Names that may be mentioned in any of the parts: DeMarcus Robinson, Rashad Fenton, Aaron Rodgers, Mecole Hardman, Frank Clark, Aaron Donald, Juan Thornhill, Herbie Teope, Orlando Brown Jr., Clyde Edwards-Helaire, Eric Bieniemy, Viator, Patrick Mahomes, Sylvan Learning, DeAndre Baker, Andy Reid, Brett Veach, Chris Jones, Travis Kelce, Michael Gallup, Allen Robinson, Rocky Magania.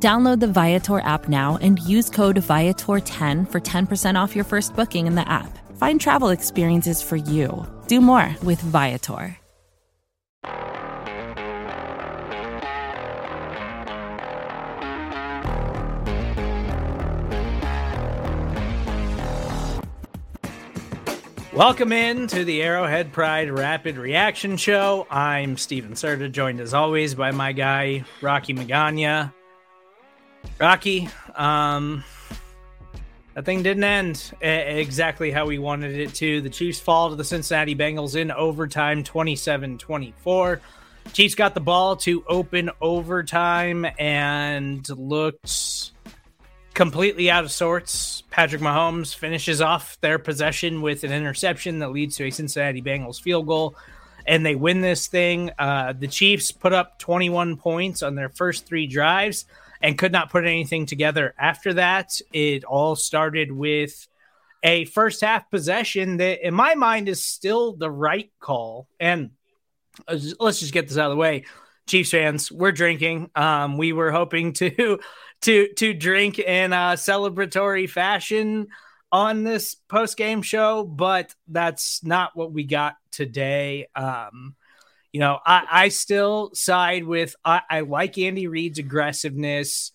Download the Viator app now and use code Viator10 for 10% off your first booking in the app. Find travel experiences for you. Do more with Viator. Welcome in to the Arrowhead Pride Rapid Reaction Show. I'm Steven Serta, joined as always by my guy, Rocky Magania. Rocky, that thing didn't end exactly how we wanted it to. The Chiefs fall to the Cincinnati Bengals in overtime, 27-24. Chiefs got the ball to open overtime and looked completely out of sorts. Patrick Mahomes finishes off their possession with an interception that leads to a Cincinnati Bengals field goal, and they win this thing. The Chiefs put up 21 points on their first three drives and could not put anything together after that. It all started with a first half possession that, in my mind, is still the right call. And let's just get this out of the way. Chiefs fans, we're drinking. We were hoping to drink in a celebratory fashion on this post-game show, but that's not what we got today. You know, I still side with, I like Andy Reid's aggressiveness,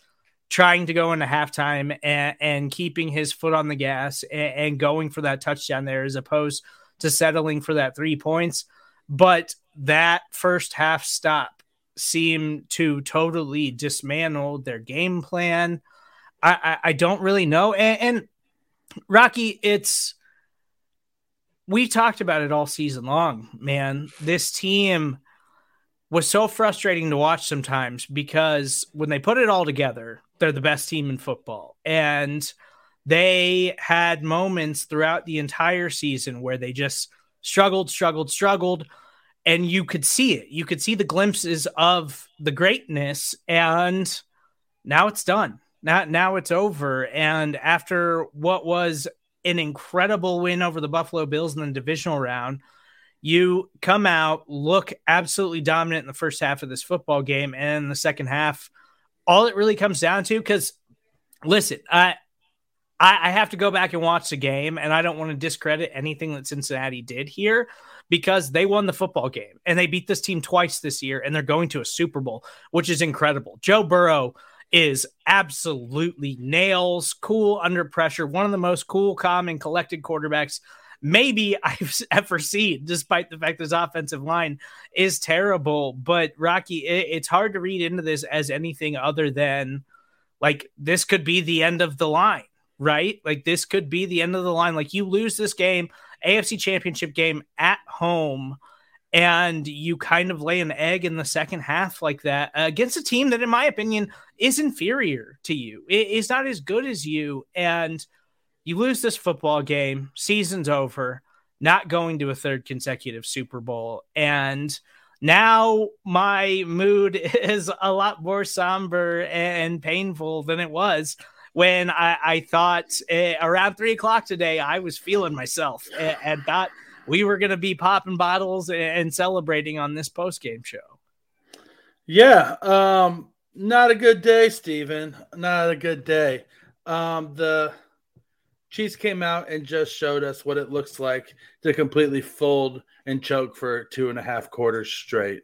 trying to go into halftime and keeping his foot on the gas and going for that touchdown there as opposed to settling for that 3 points. But that first half stop seemed to totally dismantle their game plan. I don't really know. And Rocky, we talked about it all season long, man. This team was so frustrating to watch sometimes because when they put it all together, they're the best team in football. And they had moments throughout the entire season where they just struggled. And you could see it. You could see the glimpses of the greatness. And now it's done. Now it's over. And after what was an incredible win over the Buffalo Bills in the divisional round, you come out, look absolutely dominant in the first half of this football game, and the second half, all it really comes down to, because listen, I have to go back and watch the game, and I don't want to discredit anything that Cincinnati did here, because they won the football game and they beat this team twice this year, and they're going to a Super Bowl, which is incredible. Joe Burrow is absolutely nails, cool under pressure, one of the most cool, calm, and collected quarterbacks maybe I've ever seen, despite the fact his offensive line is terrible. But Rocky, it's hard to read into this as anything other than, like, this could be the end of the line, right? Like, this could be the end of the line. Like, you lose this game, AFC Championship game at home, and you kind of lay an egg in the second half like that against a team that, in my opinion, is inferior to you. It is not as good as you. And you lose this football game, season's over, not going to a third consecutive Super Bowl. And now my mood is a lot more somber and painful than it was when I thought around 3 o'clock today, I was feeling myself and thought we were going to be popping bottles and celebrating on this post-game show. Yeah, not a good day, Steven. Not a good day. The Chiefs came out and just showed us what it looks like to completely fold and choke for 2.5 quarters straight.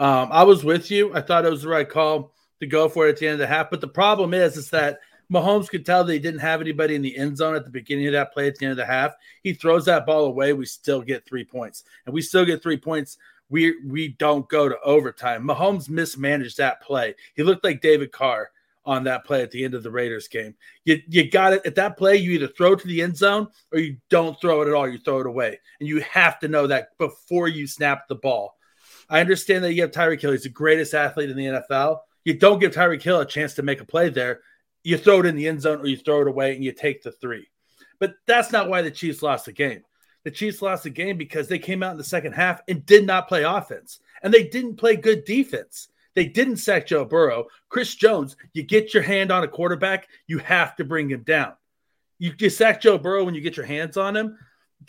I was with you. I thought it was the right call to go for it at the end of the half. But the problem is that Mahomes could tell that he didn't have anybody in the end zone at the beginning of that play at the end of the half. He throws that ball away. We still get 3 points. And we still get 3 points. We don't go to overtime. Mahomes mismanaged that play. He looked like David Carr on that play at the end of the Raiders game. You got it. At that play, you either throw to the end zone or you don't throw it at all. You throw it away. And you have to know that before you snap the ball. I understand that you have Tyreek Hill. He's the greatest athlete in the NFL. You don't give Tyreek Hill a chance to make a play there. You throw it in the end zone or you throw it away and you take the three. But that's not why the Chiefs lost the game. The Chiefs lost the game because they came out in the second half and did not play offense. And they didn't play good defense. They didn't sack Joe Burrow. Chris Jones, you get your hand on a quarterback, you have to bring him down. You sack Joe Burrow when you get your hands on him,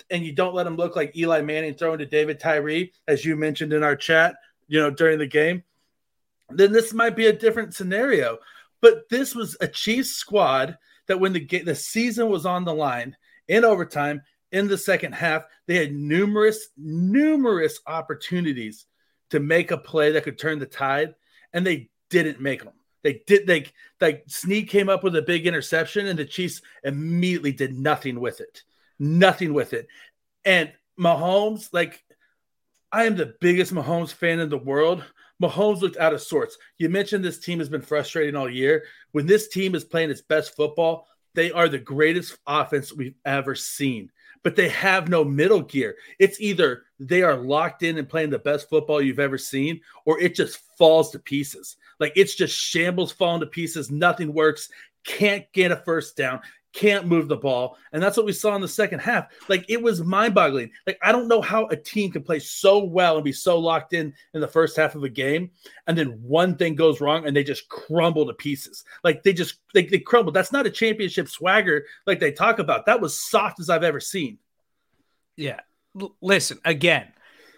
and you don't let him look like Eli Manning throwing to David Tyree, as you mentioned in our chat, during the game. Then this might be a different scenario. But this was a Chiefs squad that when the season was on the line in overtime, in the second half, they had numerous opportunities to make a play that could turn the tide, and they didn't make them. They Snead came up with a big interception, and the Chiefs immediately did nothing with it. And Mahomes, I am the biggest Mahomes fan in the world. Mahomes looked out of sorts. You mentioned this team has been frustrating all year. When this team is playing its best football, they are the greatest offense we've ever seen. But they have no middle gear. It's either they are locked in and playing the best football you've ever seen, or it just falls to pieces. It's just shambles falling to pieces. Nothing works. Can't get a first down. Can't move the ball. And that's what we saw in the second half. It was mind-boggling. I don't know how a team can play so well and be so locked in the first half of a game, and then one thing goes wrong and they just crumble to pieces. They crumble. That's not a championship swagger like they talk about. That was soft as I've ever seen. Yeah. Listen, again,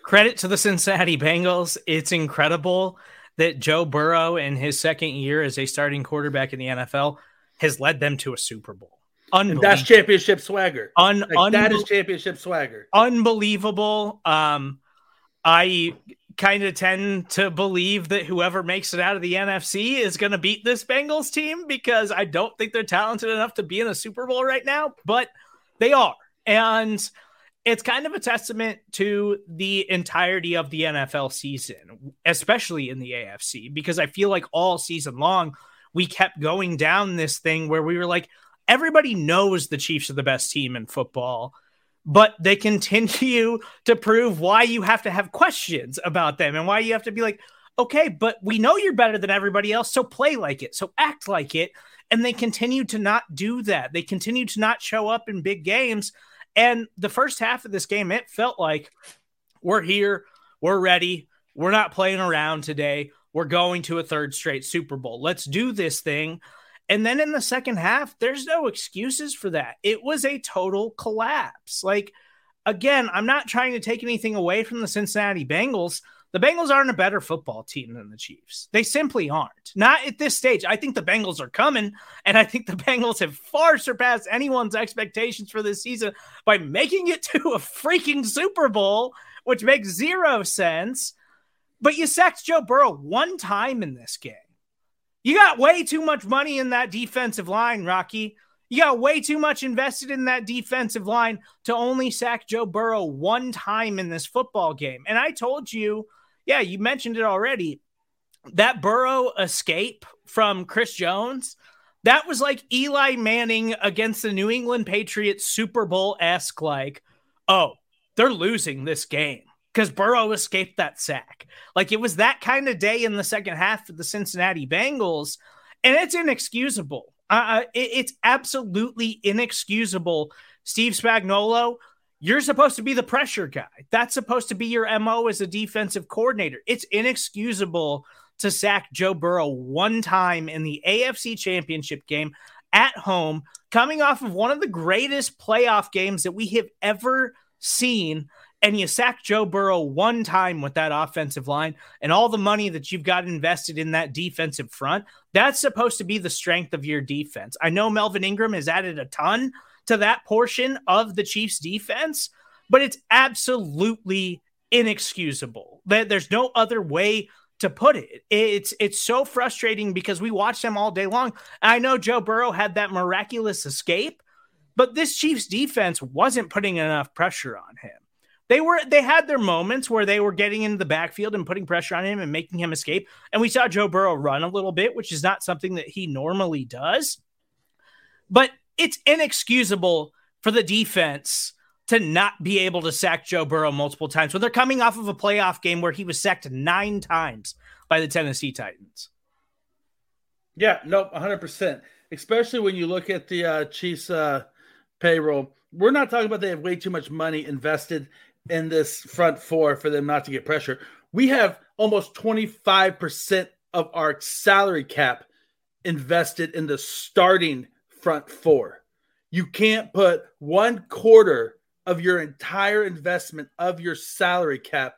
credit to the Cincinnati Bengals. It's incredible that Joe Burrow in his second year as a starting quarterback in the NFL has led them to a Super Bowl. And that's championship swagger. That is championship swagger. Unbelievable. I kind of tend to believe that whoever makes it out of the NFC is going to beat this Bengals team, because I don't think they're talented enough to be in a Super Bowl right now, but they are. And it's kind of a testament to the entirety of the NFL season, especially in the AFC, because I feel like all season long, we kept going down this thing where we were like, everybody knows the Chiefs are the best team in football, but they continue to prove why you have to have questions about them and why you have to be like, okay, but we know you're better than everybody else, so play like it, so act like it. And they continue to not do that. They continue to not show up in big games. And the first half of this game, it felt like we're here, we're ready, we're not playing around today, we're going to a third straight Super Bowl. Let's do this thing. And then in the second half, there's no excuses for that. It was a total collapse. Again, I'm not trying to take anything away from the Cincinnati Bengals. The Bengals aren't a better football team than the Chiefs. They simply aren't. Not at this stage. I think the Bengals are coming, and I think the Bengals have far surpassed anyone's expectations for this season by making it to a freaking Super Bowl, which makes zero sense. But you sacked Joe Burrow one time in this game. You got way too much money in that defensive line, Rocky. You got way too much invested in that defensive line to only sack Joe Burrow one time in this football game. And I told you, yeah, you mentioned it already, that Burrow escape from Chris Jones, that was like Eli Manning against the New England Patriots Super Bowl-esque, they're losing this game because Burrow escaped that sack. It was that kind of day in the second half for the Cincinnati Bengals, and it's inexcusable. It's absolutely inexcusable. Steve Spagnuolo, you're supposed to be the pressure guy. That's supposed to be your MO as a defensive coordinator. It's inexcusable to sack Joe Burrow one time in the AFC Championship game at home, coming off of one of the greatest playoff games that we have ever seen. And you sack Joe Burrow one time with that offensive line and all the money that you've got invested in that defensive front. That's supposed to be the strength of your defense. I know Melvin Ingram has added a ton to that portion of the Chiefs defense, but it's absolutely inexcusable. There's no other way to put it. It's so frustrating because we watched them all day long. I know Joe Burrow had that miraculous escape, but this Chiefs defense wasn't putting enough pressure on him. They had their moments where they were getting into the backfield and putting pressure on him and making him escape. And we saw Joe Burrow run a little bit, which is not something that he normally does. But it's inexcusable for the defense to not be able to sack Joe Burrow multiple times when they're coming off of a playoff game where he was sacked 9 times by the Tennessee Titans. Yeah, 100%. Especially when you look at the Chiefs payroll. We're not talking about they have way too much money invested in this front four for them not to get pressure. We have almost 25% of our salary cap invested in the starting front four. You can't put one quarter of your entire investment of your salary cap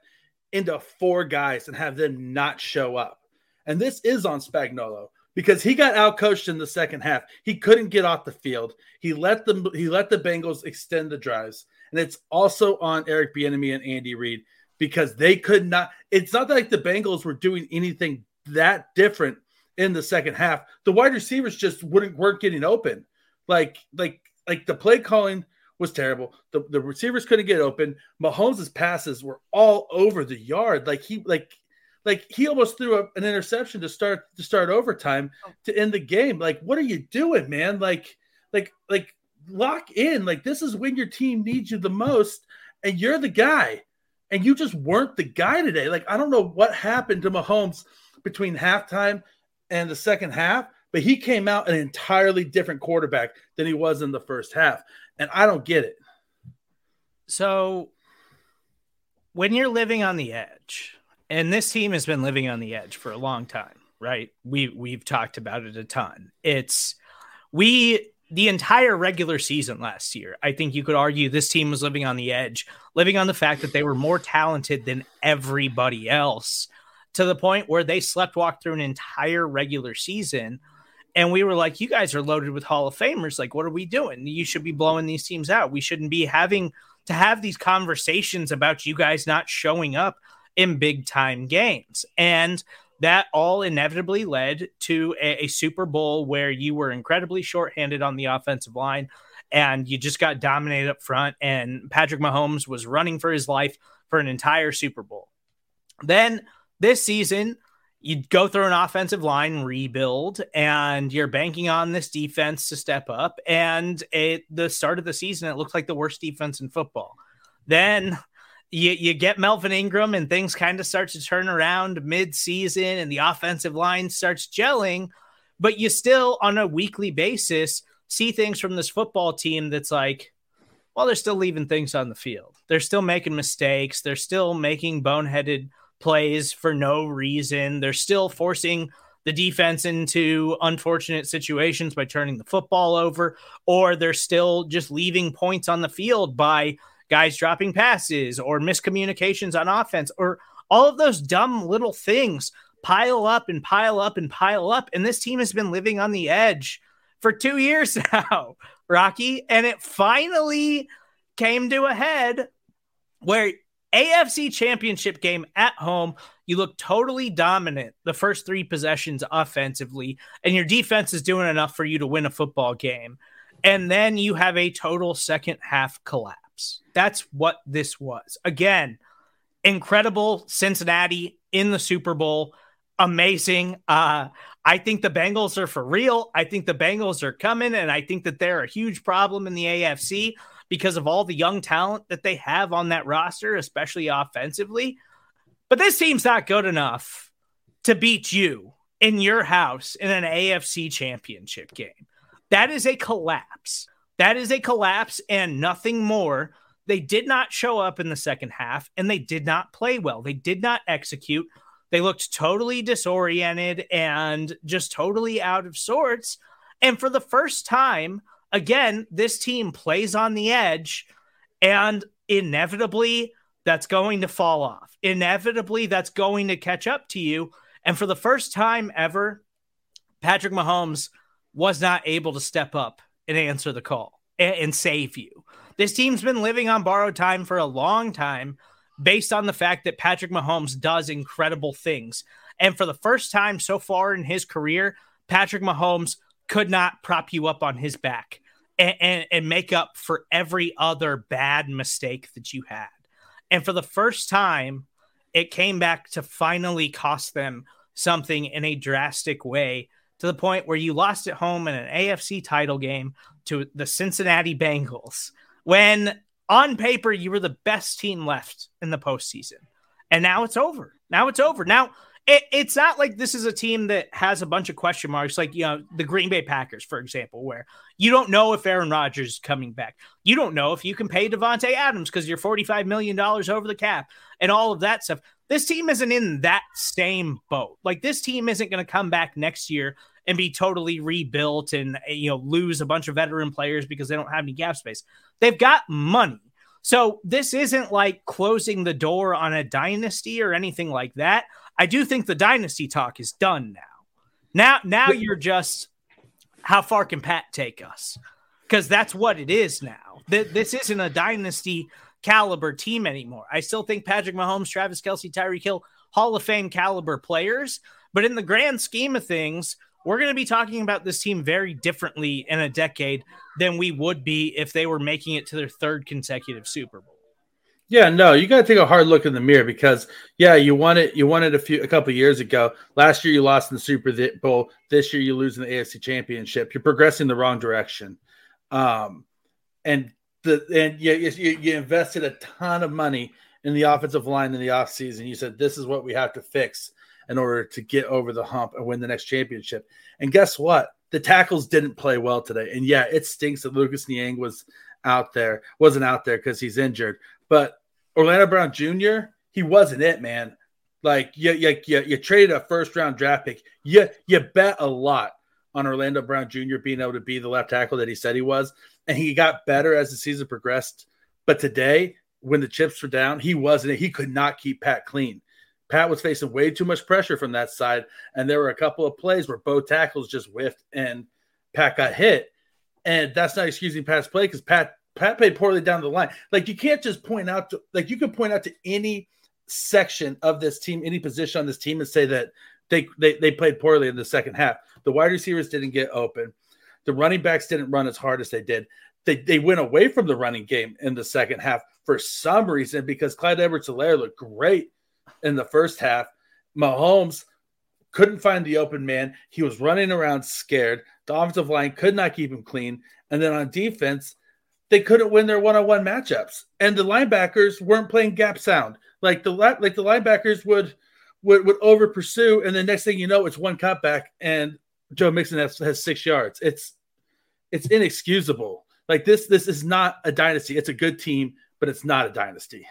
into four guys and have them not show up. And this is on Spagnuolo because he got outcoached in the second half. He couldn't get off the field. He let the Bengals extend the drives. And it's also on Eric Bieniemy and Andy Reid because they could not. It's not like the Bengals were doing anything that different in the second half. The wide receivers just weren't getting open. Like the play calling was terrible. The receivers couldn't get open. Mahomes' passes were all over the yard. He almost threw up an interception to start overtime to end the game. Like, what are you doing, man? Like lock in. Like, this is when your team needs you the most, and you're the guy. And you just weren't the guy today. Like, I don't know what happened to Mahomes between halftime and the second half, but he came out an entirely different quarterback than he was in the first half. And I don't get it. So when you're living on the edge, and this team has been living on the edge for a long time, right? We've talked about it a ton. The entire regular season last year, I think you could argue this team was living on the edge, living on the fact that they were more talented than everybody else, to the point where they sleptwalked through an entire regular season. And we were like, you guys are loaded with Hall of Famers. Like, what are we doing? You should be blowing these teams out. We shouldn't be having to have these conversations about you guys not showing up in big time games. And that all inevitably led to a Super Bowl where you were incredibly shorthanded on the offensive line and you just got dominated up front. And Patrick Mahomes was running for his life for an entire Super Bowl. Then this season, you go through an offensive line rebuild and you're banking on this defense to step up. And at the start of the season, it looked like the worst defense in football. Then you get Melvin Ingram and things kind of start to turn around mid-season and the offensive line starts gelling, but you still on a weekly basis see things from this football team that's like, well, they're still leaving things on the field. They're still making mistakes. They're still making boneheaded plays for no reason. They're still forcing the defense into unfortunate situations by turning the football over, or they're still just leaving points on the field by guys dropping passes or miscommunications on offense, or all of those dumb little things pile up and pile up and pile up. And this team has been living on the edge for 2 years now, Rocky. And it finally came to a head where AFC Championship game at home, you look totally dominant the first three possessions offensively, and your defense is doing enough for you to win a football game. And then you have a total second half collapse. That's what this was. Again, incredible Cincinnati in the Super Bowl. Amazing. I think the Bengals are for real. I think the Bengals are coming, and I think that they're a huge problem in the AFC because of all the young talent that they have on that roster, especially offensively. But this team's not good enough to beat you in your house in an AFC Championship game. That is a collapse. That is a collapse and nothing more. They did not show up in the second half, and they did not play well. They did not execute. They looked totally disoriented and just totally out of sorts. And for the first time, again, this team plays on the edge, and inevitably that's going to fall off. Inevitably that's going to catch up to you. And for the first time ever, Patrick Mahomes was not able to step up and answer the call and save you. This team's been living on borrowed time for a long time, based on the fact that Patrick Mahomes does incredible things. And for the first time so far in his career, Patrick Mahomes could not prop you up on his back and make up for every other bad mistake that you had. And for the first time, it came back to finally cost them something in a drastic way, to the point where you lost at home in an AFC title game to the Cincinnati Bengals, when on paper, you were the best team left in the postseason. And now it's over. Now it's over. Now, It's not like this is a team that has a bunch of question marks, like, you know, the Green Bay Packers, for example, where you don't know if Aaron Rodgers is coming back. You don't know if you can pay Devontae Adams because you're $45 million over the cap and all of that stuff. This team isn't in that same boat. Like, this team isn't going to come back next year and be totally rebuilt and, you know, lose a bunch of veteran players because they don't have any cap space. They've got money. So this isn't like closing the door on a dynasty or anything like that. I do think the dynasty talk is done now. Now you're just, how far can Pat take us? Because that's what it is now. This isn't a dynasty caliber team anymore. I still think Patrick Mahomes, Travis Kelce, Tyreek Hill, Hall of Fame caliber players. But in the grand scheme of things, we're going to be talking about this team very differently in a decade than we would be if they were making it to their third consecutive Super Bowl. Yeah, no, you got to take a hard look in the mirror because, yeah, you won it a couple years ago. Last year you lost in the Super Bowl. This year you lose in the AFC Championship. You're progressing the wrong direction, and you invested a ton of money in the offensive line in the offseason. You said this is what we have to fix in order to get over the hump and win the next championship. And guess what? The tackles didn't play well today. And yeah, it stinks that Lucas Niang wasn't out there because he's injured. But Orlando Brown Jr., he wasn't it, man. Like, you traded a first-round draft pick. You bet a lot on Orlando Brown Jr. being able to be the left tackle that he said he was. And he got better as the season progressed. But today, when the chips were down, he wasn't it. He could not keep Pat clean. Pat was facing way too much pressure from that side, and there were a couple of plays where both tackles just whiffed and Pat got hit. And that's not excusing Pat's play because Pat played poorly down the line. Like, you can't just point out to, like, you can point out to any section of this team, any position on this team, and say that they played poorly in the second half. The wide receivers didn't get open. The running backs didn't run as hard as they did. They went away from the running game in the second half for some reason because Clyde Edwards-Helaire looked great in the first half. Mahomes couldn't find the open man. He was running around scared. The offensive line could not keep him clean. And then on defense, they couldn't win their one-on-one matchups. And the linebackers weren't playing gap sound. Like the linebackers would over pursue. And the next thing you know, it's one cutback and Joe Mixon has 6 yards. It's inexcusable. Like, this is not a dynasty. It's a good team, but it's not a dynasty.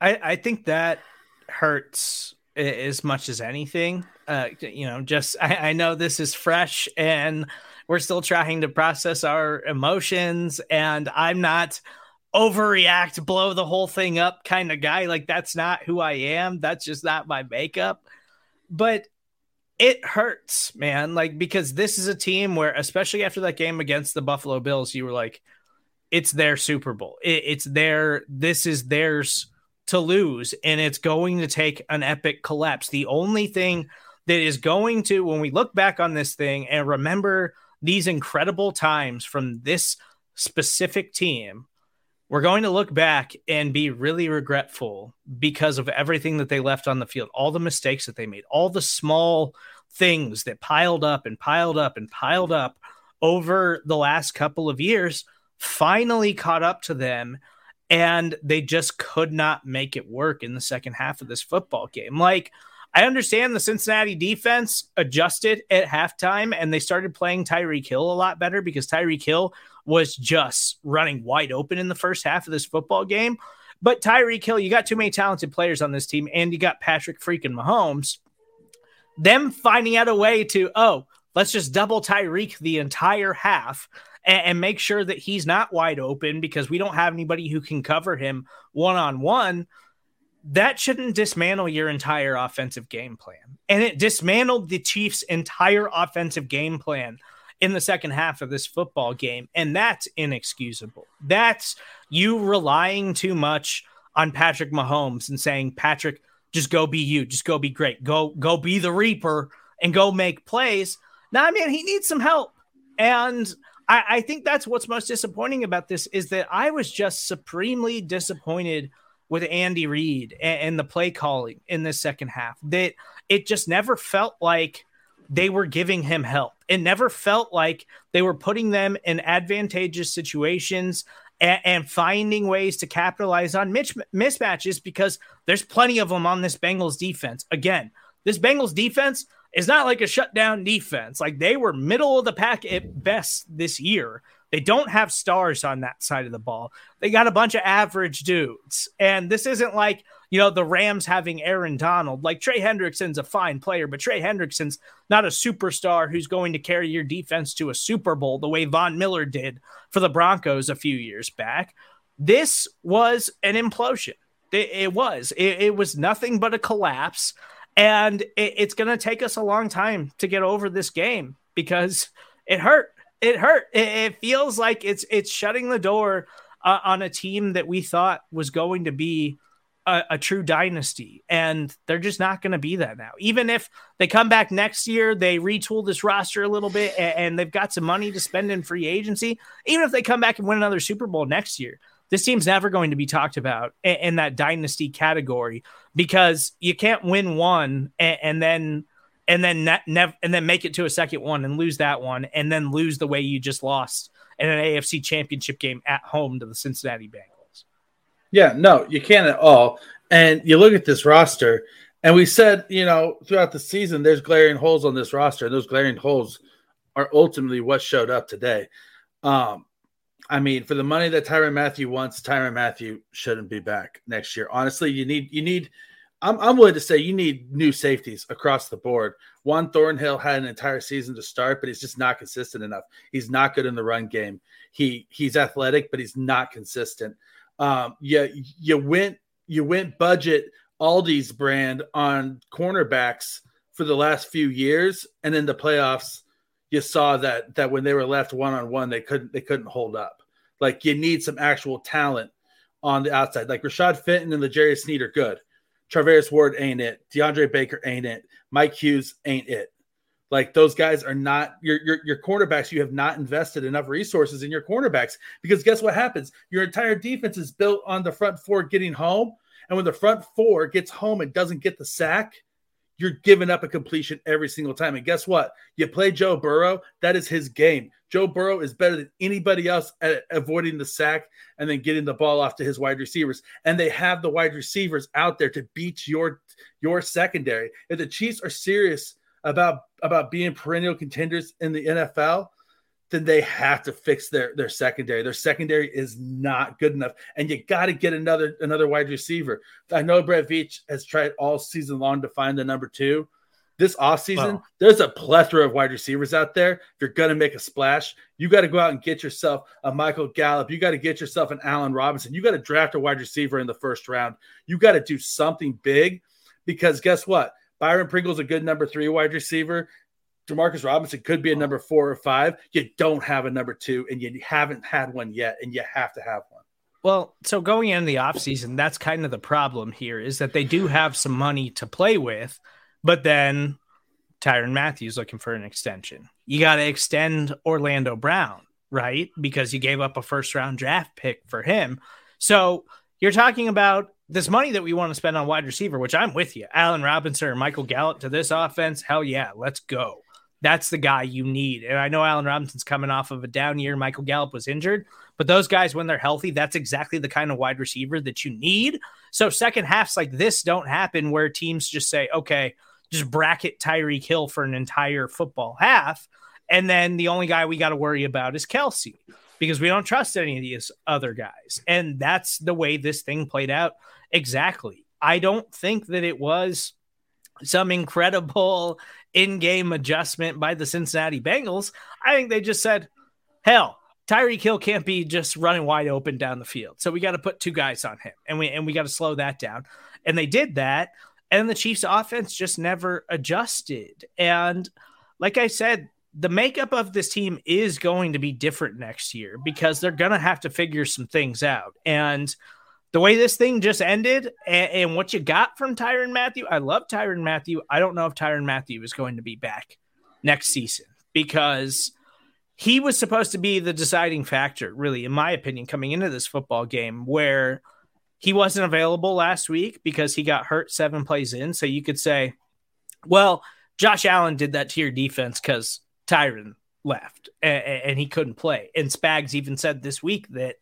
I think that hurts as much as anything. I know this is fresh and we're still trying to process our emotions, and I'm not overreact, blow the whole thing up kind of guy. Like, that's not who I am. That's just not my makeup. But it hurts, man. Like, because this is a team where, especially after that game against the Buffalo Bills, you were like, it's their Super Bowl. This is theirs to lose, and it's going to take an epic collapse. The only thing that is going to, when we look back on this thing and remember these incredible times from this specific team, we're going to look back and be really regretful because of everything that they left on the field, all the mistakes that they made, all the small things that piled up and piled up and piled up over the last couple of years finally caught up to them. And they just could not make it work in the second half of this football game. Like, I understand the Cincinnati defense adjusted at halftime, and they started playing Tyreek Hill a lot better because Tyreek Hill was just running wide open in the first half of this football game. But Tyreek Hill, you got too many talented players on this team, and you got Patrick freaking Mahomes. Them finding out a way to, let's just double Tyreek the entire half and make sure that he's not wide open because we don't have anybody who can cover him one-on-one, that shouldn't dismantle your entire offensive game plan. And it dismantled the Chiefs' entire offensive game plan in the second half of this football game, and that's inexcusable. That's you relying too much on Patrick Mahomes and saying, Patrick, just go be you, just go be great, go be the Reaper and go make plays. Nah, man, he needs some help. And I think that's what's most disappointing about this is that I was just supremely disappointed with Andy Reid and the play calling in this second half, that it just never felt like they were giving him help. It never felt like they were putting them in advantageous situations and finding ways to capitalize on mismatches because there's plenty of them on this Bengals defense. Again, This Bengals defense is not like a shutdown defense. Like, they were middle of the pack at best this year. They don't have stars on that side of the ball. They got a bunch of average dudes. And this isn't like, you know, the Rams having Aaron Donald. Like, Trey Hendrickson's a fine player, but Trey Hendrickson's not a superstar who's going to carry your defense to a Super Bowl the way Von Miller did for the Broncos a few years back. This was an implosion. It was nothing but a collapse. And it's going to take us a long time to get over this game because it hurt. It hurt. It feels like it's shutting the door on a team that we thought was going to be a true dynasty, and they're just not going to be that now. Even if they come back next year, they retool this roster a little bit, and they've got some money to spend in free agency. Even if they come back and win another Super Bowl next year, this team's never going to be talked about in that dynasty category because you can't win one and then make it to a second one and lose that one and then lose the way you just lost in an AFC championship game at home to the Cincinnati Bengals. Yeah, no, you can't at all. And you look at this roster, and we said, you know, throughout the season, there's glaring holes on this roster. And those glaring holes are ultimately what showed up today. I mean, for the money that Tyrann Mathieu wants, Tyrann Mathieu shouldn't be back next year. Honestly, you need I'm willing to say you need new safeties across the board. Juan Thornhill had an entire season to start, but he's just not consistent enough. He's not good in the run game. He's athletic, but he's not consistent. You went budget Aldi's brand on cornerbacks for the last few years, and in the playoffs, you saw that when they were left one-on-one, they couldn't hold up. Like, you need some actual talent on the outside. Like, Rashad Fenton and LeJarius Sneed are good. Charvarius Ward ain't it. DeAndre Baker ain't it. Mike Hughes ain't it. Like, those guys are not your cornerbacks. You have not invested enough resources in your cornerbacks because guess what happens? Your entire defense is built on the front four getting home. And when the front four gets home and doesn't get the sack, you're giving up a completion every single time. And guess what? You play Joe Burrow. That is his game. Joe Burrow is better than anybody else at avoiding the sack and then getting the ball off to his wide receivers. And they have the wide receivers out there to beat your secondary. If the Chiefs are serious about being perennial contenders in the NFL, then they have to fix their secondary. Their secondary is not good enough, and you got to get another wide receiver. I know Brett Veach has tried all season long to find the number two. This offseason, There's a plethora of wide receivers out there. If you're going to make a splash, you got to go out and get yourself a Michael Gallup. You got to get yourself an Allen Robinson. You got to draft a wide receiver in the first round. You got to do something big because guess what? Byron Pringle's a good number three wide receiver. DeMarcus Robinson could be a number 4 or 5. You don't have a number 2, and you haven't had one yet, and you have to have one. Well, so going into the offseason, that's kind of the problem here is that they do have some money to play with, but then Tyrann Mathieu's looking for an extension. You got to extend Orlando Brown, right? Because you gave up a first-round draft pick for him. So you're talking about this money that we want to spend on wide receiver, which I'm with you. Allen Robinson or Michael Gallup to this offense, hell yeah, let's go. That's the guy you need. And I know Allen Robinson's coming off of a down year. Michael Gallup was injured. But those guys, when they're healthy, that's exactly the kind of wide receiver that you need. So second halves like this don't happen where teams just say, okay, just bracket Tyreek Hill for an entire football half. And then the only guy we got to worry about is Kelce because we don't trust any of these other guys. And that's the way this thing played out exactly. I don't think that it was some incredible in-game adjustment by the Cincinnati Bengals. I think they just said, hell, Tyreek Hill can't be just running wide open down the field. So we got to put two guys on him and we got to slow that down. And they did that. And the Chiefs offense just never adjusted. And like I said, the makeup of this team is going to be different next year because they're going to have to figure some things out. And the way this thing just ended and what you got from Tyrann Mathieu, I love Tyrann Mathieu. I don't know if Tyrann Mathieu is going to be back next season because he was supposed to be the deciding factor, really, in my opinion, coming into this football game where he wasn't available last week because he got hurt 7 plays in. So you could say, well, Josh Allen did that to your defense because Tyrann left and he couldn't play. And Spags even said this week that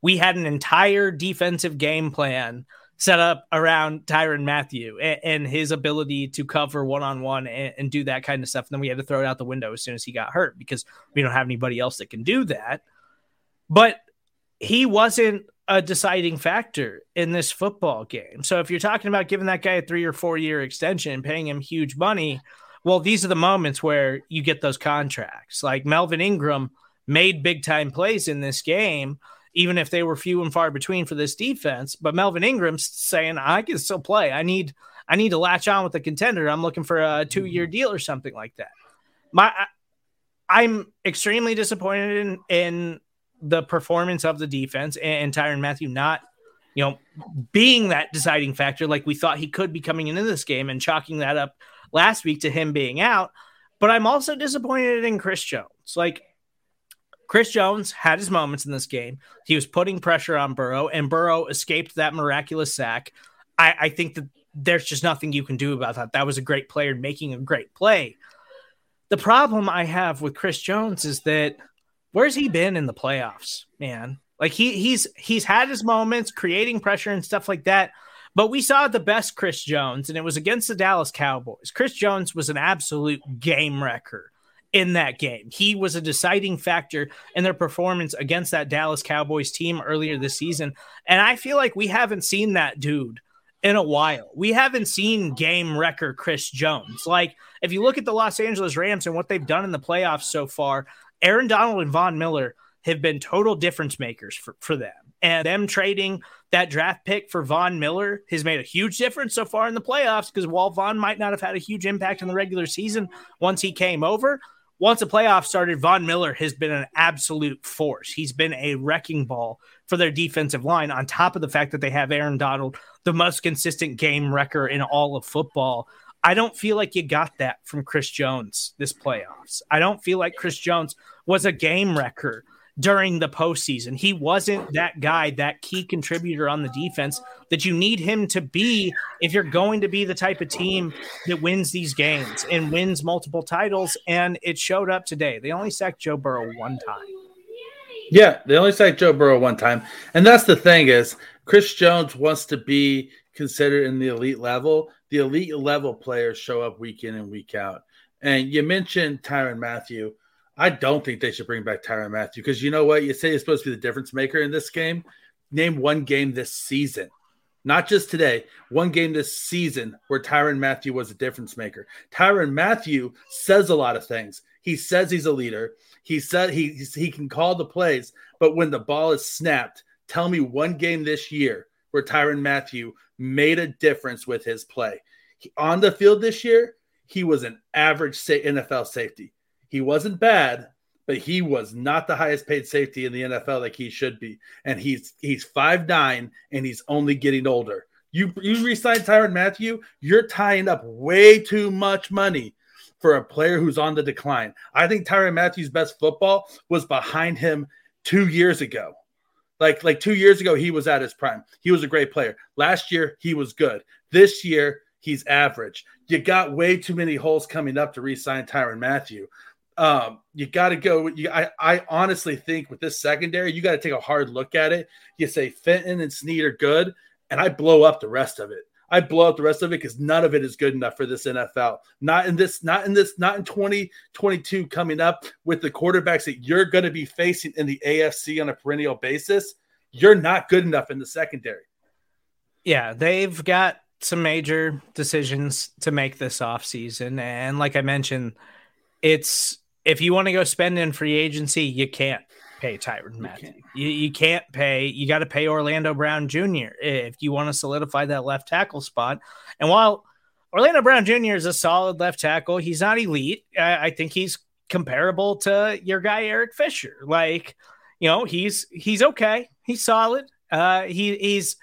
we had an entire defensive game plan set up around Tyrann Mathieu and his ability to cover one-on-one and do that kind of stuff. And then we had to throw it out the window as soon as he got hurt because we don't have anybody else that can do that. But he wasn't a deciding factor in this football game. So if you're talking about giving that guy a 3 or 4 year extension and paying him huge money, well, these are the moments where you get those contracts. Like Melvin Ingram made big time plays in this game, even if they were few and far between for this defense. But Melvin Ingram's saying, I can still play. I need to latch on with the contender. I'm looking for a 2 year deal or something like that. I'm extremely disappointed in the performance of the defense and Tyrann Mathieu not, being that deciding factor like we thought he could be coming into this game, and chalking that up last week to him being out. But I'm also disappointed in Chris Jones. Like, Chris Jones had his moments in this game. He was putting pressure on Burrow, and Burrow escaped that miraculous sack. I think that there's just nothing you can do about that. That was a great player making a great play. The problem I have with Chris Jones is that where's he been in the playoffs, man? Like he's had his moments creating pressure and stuff like that, but we saw the best Chris Jones, and it was against the Dallas Cowboys. Chris Jones was an absolute game wrecker in that game. He was a deciding factor in their performance against that Dallas Cowboys team earlier this season, and I feel like we haven't seen that dude in a while. We haven't seen game wrecker Chris Jones. Like, if you look at the Los Angeles Rams and what they've done in the playoffs so far, Aaron Donald and Von Miller have been total difference makers for them. And them trading that draft pick for Von Miller has made a huge difference so far in the playoffs, because while Von might not have had a huge impact in the regular season once he came over, once the playoffs started, Von Miller has been an absolute force. He's been a wrecking ball for their defensive line, on top of the fact that they have Aaron Donald, the most consistent game wrecker in all of football. I don't feel like you got that from Chris Jones this playoffs. I don't feel like Chris Jones was a game wrecker during the postseason. He wasn't that guy, that key contributor on the defense that you need him to be if you're going to be the type of team that wins these games and wins multiple titles, and it showed up today. They only sacked Joe Burrow one time. Yeah, they only sacked Joe Burrow one time. And that's the thing is, Chris Jones wants to be considered in the elite level. The elite level players show up week in and week out. And you mentioned Tyrann Mathieu. I don't think they should bring back Tyrann Mathieu, because you know what? You say he's supposed to be the difference maker in this game. Name one game this season, not just today, one game this season where Tyrann Mathieu was a difference maker. Tyrann Mathieu says a lot of things. He says he's a leader. He said he can call the plays, but when the ball is snapped, tell me one game this year where Tyrann Mathieu made a difference with his play. On the field this year, he was an average NFL safety. He wasn't bad, but he was not the highest paid safety in the NFL like he should be. And he's 5'9", and he's only getting older. You re-sign Tyrann Mathieu, you're tying up way too much money for a player who's on the decline. I think Tyrann Mathieu's best football was behind him 2 years ago. Like 2 years ago, he was at his prime. He was a great player. Last year, he was good. This year, he's average. You got way too many holes coming up to re-sign Tyrann Mathieu. You got to go. I honestly think with this secondary, you got to take a hard look at it. You say Fenton and Snead are good, and I blow up the rest of it. I blow up the rest of it because none of it is good enough for this NFL. Not in 2022 coming up with the quarterbacks that you're going to be facing in the AFC on a perennial basis. You're not good enough in the secondary. Yeah, they've got some major decisions to make this offseason. And like I mentioned, it's if you want to go spend in free agency, you can't pay Tyrann Mathieu. You can't pay. You got to pay Orlando Brown Jr. if you want to solidify that left tackle spot. And while Orlando Brown Jr. is a solid left tackle, he's not elite. I think he's comparable to your guy Eric Fisher. Like, he's okay. He's solid. He's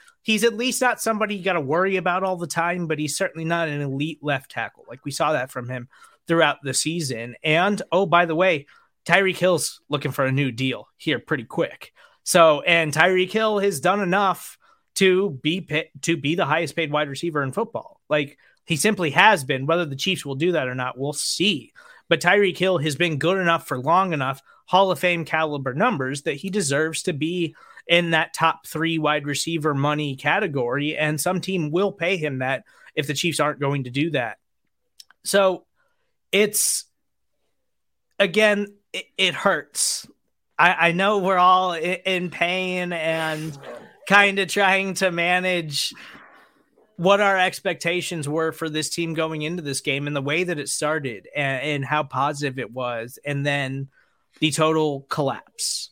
at least not somebody you got to worry about all the time, but he's certainly not an elite left tackle. Like, we saw that from him throughout the season. And oh, by the way, Tyreek Hill's looking for a new deal here pretty quick. So, and Tyreek Hill has done enough to be the highest paid wide receiver in football. Like, he simply has been. Whether the Chiefs will do that or not, we'll see. But Tyreek Hill has been good enough for long enough, Hall of Fame caliber numbers that he deserves to be in that top three wide receiver money category, and some team will pay him that if the Chiefs aren't going to do that. So it's, again, it hurts. I know we're all in pain and kind of trying to manage what our expectations were for this team going into this game and the way that it started and how positive it was. And then the total collapse.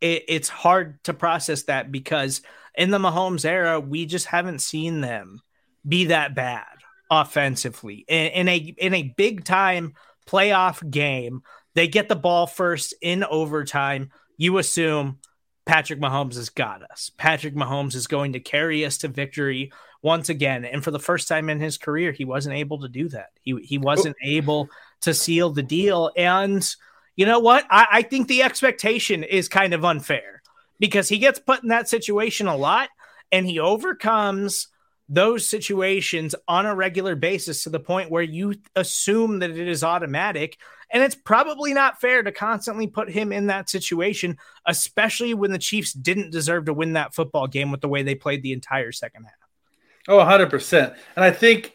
It's hard to process that because in the Mahomes era, we just haven't seen them be that bad offensively in a big time playoff game. They get the ball first in overtime. You assume Patrick Mahomes has got us. Patrick Mahomes is going to carry us to victory once again. And for the first time in his career, he wasn't able to do that. He wasn't able to seal the deal. And you know what? I think the expectation is kind of unfair because he gets put in that situation a lot and he overcomes those situations on a regular basis to the point where you assume that it is automatic. And it's probably not fair to constantly put him in that situation, especially when the Chiefs didn't deserve to win that football game with the way they played the entire second half. Oh, 100%. And I think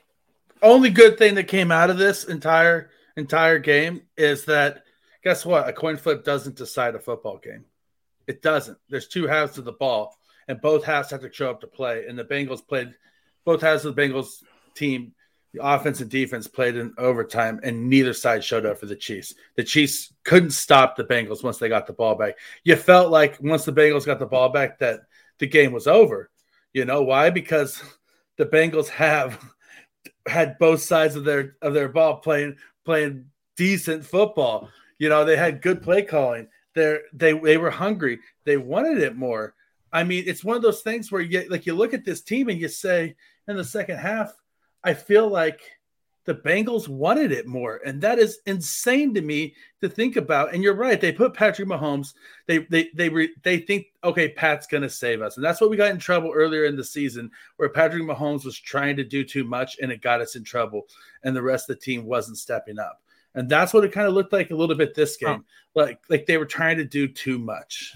only good thing that came out of this entire game is that, guess what? A coin flip doesn't decide a football game. It doesn't. There's two halves of the ball, and both halves have to show up to play. And the Bengals played – both halves of the Bengals team – the offense and defense played in overtime, and neither side showed up for the Chiefs. The Chiefs couldn't stop the Bengals once they got the ball back. You felt like once the Bengals got the ball back that the game was over. You know why? Because the Bengals have had both sides of their ball playing decent football. You know, they had good play calling. They were hungry. They wanted it more. I mean, it's one of those things where you look at this team and you say, in the second half, I feel like the Bengals wanted it more, and that is insane to me to think about. And you're right; they put Patrick Mahomes. They think, okay, Pat's going to save us, and that's what we got in trouble earlier in the season, where Patrick Mahomes was trying to do too much, and it got us in trouble, and the rest of the team wasn't stepping up, and that's what it kind of looked like a little bit this game, like they were trying to do too much.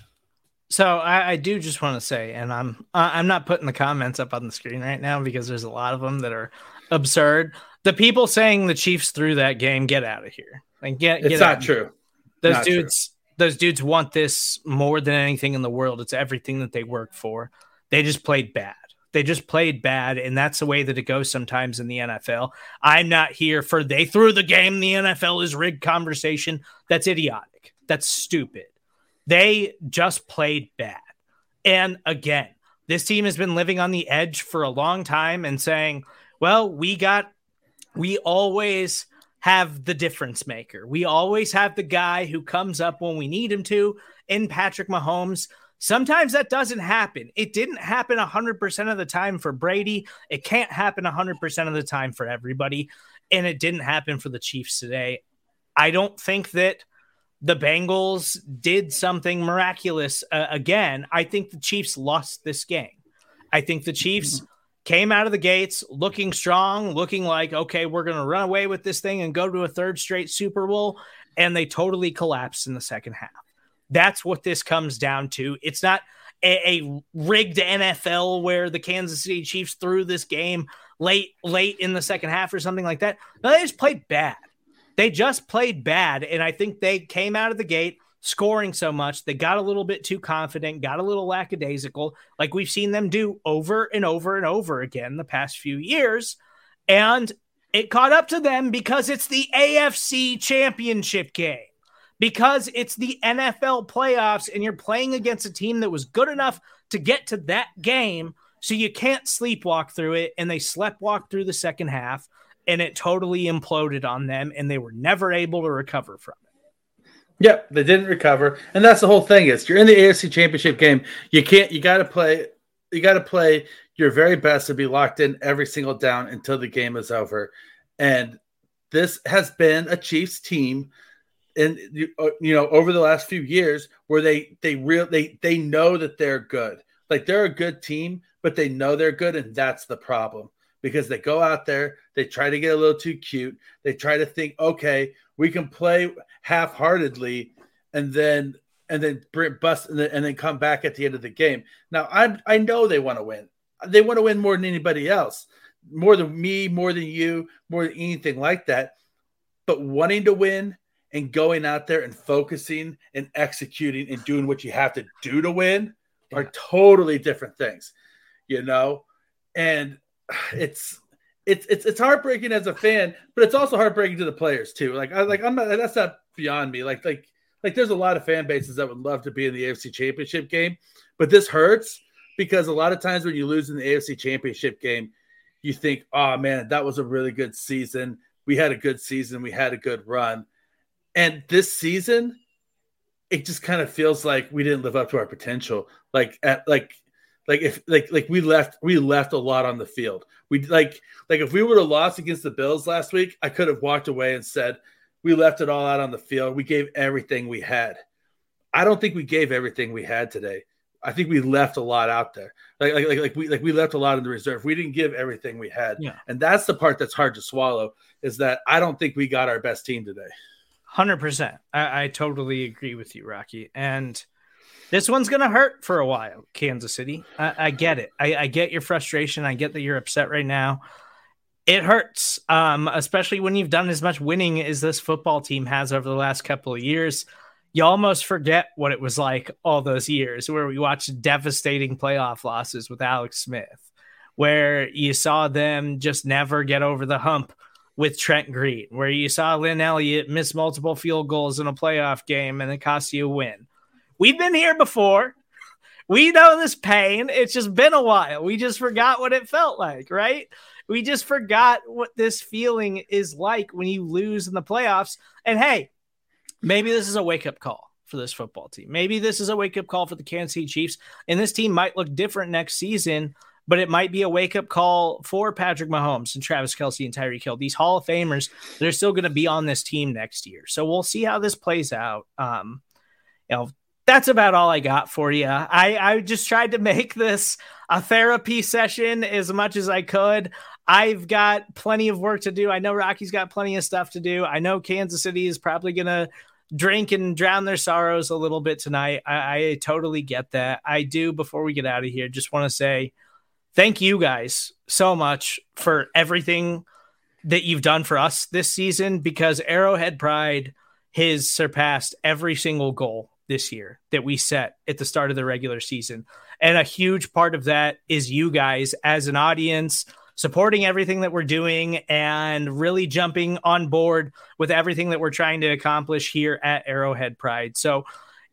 So I do just want to say, and I'm not putting the comments up on the screen right now because there's a lot of them that are absurd. The people saying the Chiefs threw that game, get out of here. Like, it's not true. Those dudes want this more than anything in the world. It's everything that they work for. They just played bad. And that's the way that it goes sometimes in the NFL. I'm not here for they threw the game. The NFL is rigged conversation. That's idiotic. That's stupid. They just played bad. And again, this team has been living on the edge for a long time and saying, well, we always have the difference maker. We always have the guy who comes up when we need him to in Patrick Mahomes. Sometimes that doesn't happen. It didn't happen 100% of the time for Brady. It can't happen 100% of the time for everybody. And it didn't happen for the Chiefs today. I don't think that the Bengals did something miraculous again. I think the Chiefs lost this game. I think the Chiefs came out of the gates looking strong, looking like, okay, we're going to run away with this thing and go to a third straight Super Bowl, and they totally collapsed in the second half. That's what this comes down to. It's not a rigged NFL where the Kansas City Chiefs threw this game late in the second half or something like that. No, they just played bad. They just played bad, and I think they came out of the gate scoring so much. They got a little bit too confident, got a little lackadaisical, like we've seen them do over and over and over again the past few years, and it caught up to them because it's the AFC Championship game, because it's the NFL playoffs, and you're playing against a team that was good enough to get to that game, so you can't sleepwalk through it, and they sleptwalked through the second half. And it totally imploded on them, and they were never able to recover from it. Yep, they didn't recover, and that's the whole thing. Is you're in the AFC Championship game, you can't. You got to play your very best to be locked in every single down until the game is over. And this has been a Chiefs team, and over the last few years, where they know that they're good. Like, they're a good team, but they know they're good, and that's the problem. Because they go out there, they try to get a little too cute. They try to think, okay, we can play half-heartedly, and then and then bust and then come back at the end of the game. Now, I know they want to win. They want to win more than anybody else, more than me, more than you, more than anything like that. But wanting to win and going out there and focusing and executing and doing what you have to do to win are totally different things, you know? And it's heartbreaking as a fan, but it's also heartbreaking to the players too. That's not beyond me. There's a lot of fan bases that would love to be in the AFC Championship game, but this hurts because a lot of times when you lose in the AFC Championship game, you think, oh man, that was a really good season. We had a good season. We had a good run. And this season, it just kind of feels like we didn't live up to our potential. We left a lot on the field. We if we would have lost against the Bills last week, I could have walked away and said, we left it all out on the field. We gave everything we had. I don't think we gave everything we had today. I think we left a lot out there. We left a lot in the reserve. We didn't give everything we had. Yeah. And that's the part that's hard to swallow, is that I don't think we got our best team today. 100%. I totally agree with you, Rocky. And this one's going to hurt for a while, Kansas City. I get it. I get your frustration. I get that you're upset right now. It hurts, especially when you've done as much winning as this football team has over the last couple of years. You almost forget what it was like all those years where we watched devastating playoff losses with Alex Smith, where you saw them just never get over the hump with Trent Green, where you saw Lynn Elliott miss multiple field goals in a playoff game and it cost you a win. We've been here before. We know this pain. It's just been a while. We just forgot what it felt like, right? We just forgot what this feeling is like when you lose in the playoffs. And hey, maybe this is a wake-up call for this football team. Maybe this is a wake-up call for the Kansas City Chiefs, and this team might look different next season, but it might be a wake-up call for Patrick Mahomes and Travis Kelce and Tyreek Hill, these Hall of Famers that are still going to be on this team next year. So we'll see how this plays out. That's about all I got for you. I just tried to make this a therapy session as much as I could. I've got plenty of work to do. I know Rocky's got plenty of stuff to do. I know Kansas City is probably going to drink and drown their sorrows a little bit tonight. I totally get that. I do, before we get out of here, just want to say thank you guys so much for everything that you've done for us this season, because Arrowhead Pride has surpassed every single goal this year that we set at the start of the regular season. And a huge part of that is you guys as an audience supporting everything that we're doing and really jumping on board with everything that we're trying to accomplish here at Arrowhead Pride. So,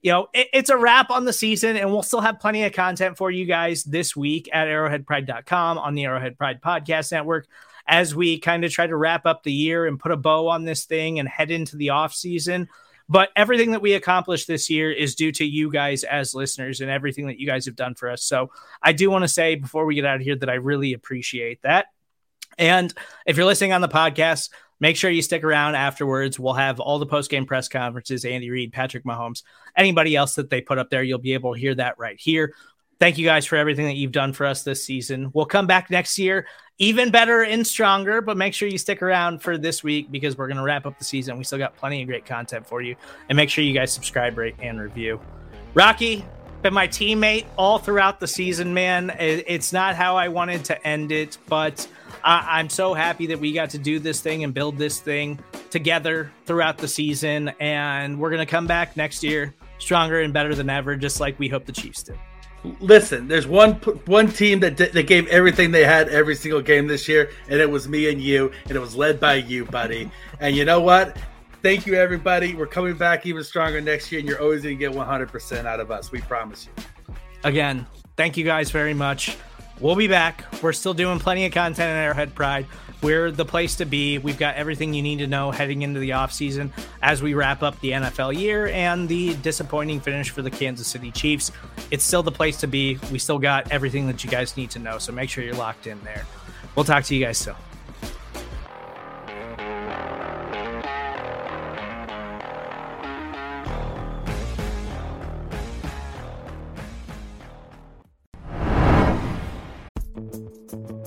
it's a wrap on the season, and we'll still have plenty of content for you guys this week at arrowheadpride.com on the Arrowhead Pride Podcast Network, as we kind of try to wrap up the year and put a bow on this thing and head into the off season. But everything that we accomplished this year is due to you guys as listeners and everything that you guys have done for us. So I do want to say before we get out of here that I really appreciate that. And if you're listening on the podcast, make sure you stick around afterwards. We'll have all the post-game press conferences, Andy Reid, Patrick Mahomes, anybody else that they put up there. You'll be able to hear that right here. Thank you guys for everything that you've done for us this season. We'll come back next year, even better and stronger, but make sure you stick around for this week because we're going to wrap up the season. We still got plenty of great content for you, and make sure you guys subscribe, rate, and review. Rocky, been my teammate all throughout the season, man. It's not how I wanted to end it, but I'm so happy that we got to do this thing and build this thing together throughout the season, and we're going to come back next year stronger and better than ever, just like we hope the Chiefs do. Listen, there's one team that gave everything they had every single game this year, and it was me and you, and it was led by you, buddy. And you know what? Thank you, everybody. We're coming back even stronger next year, and you're always going to get 100% out of us. We promise you. Again, thank you guys very much. We'll be back. We're still doing plenty of content at Arrowhead Pride. We're the place to be. We've got everything you need to know heading into the offseason as we wrap up the NFL year and the disappointing finish for the Kansas City Chiefs. It's still the place to be. We still got everything that you guys need to know, so make sure you're locked in there. We'll talk to you guys soon.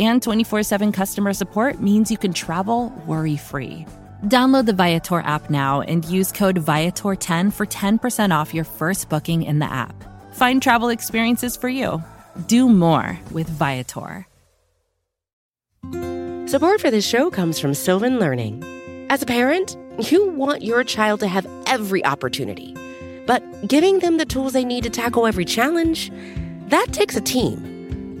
And 24/7 customer support means you can travel worry-free. Download the Viator app now and use code Viator10 for 10% off your first booking in the app. Find travel experiences for you. Do more with Viator. Support for this show comes from Sylvan Learning. As a parent, you want your child to have every opportunity, but giving them the tools they need to tackle every challenge, that takes a team.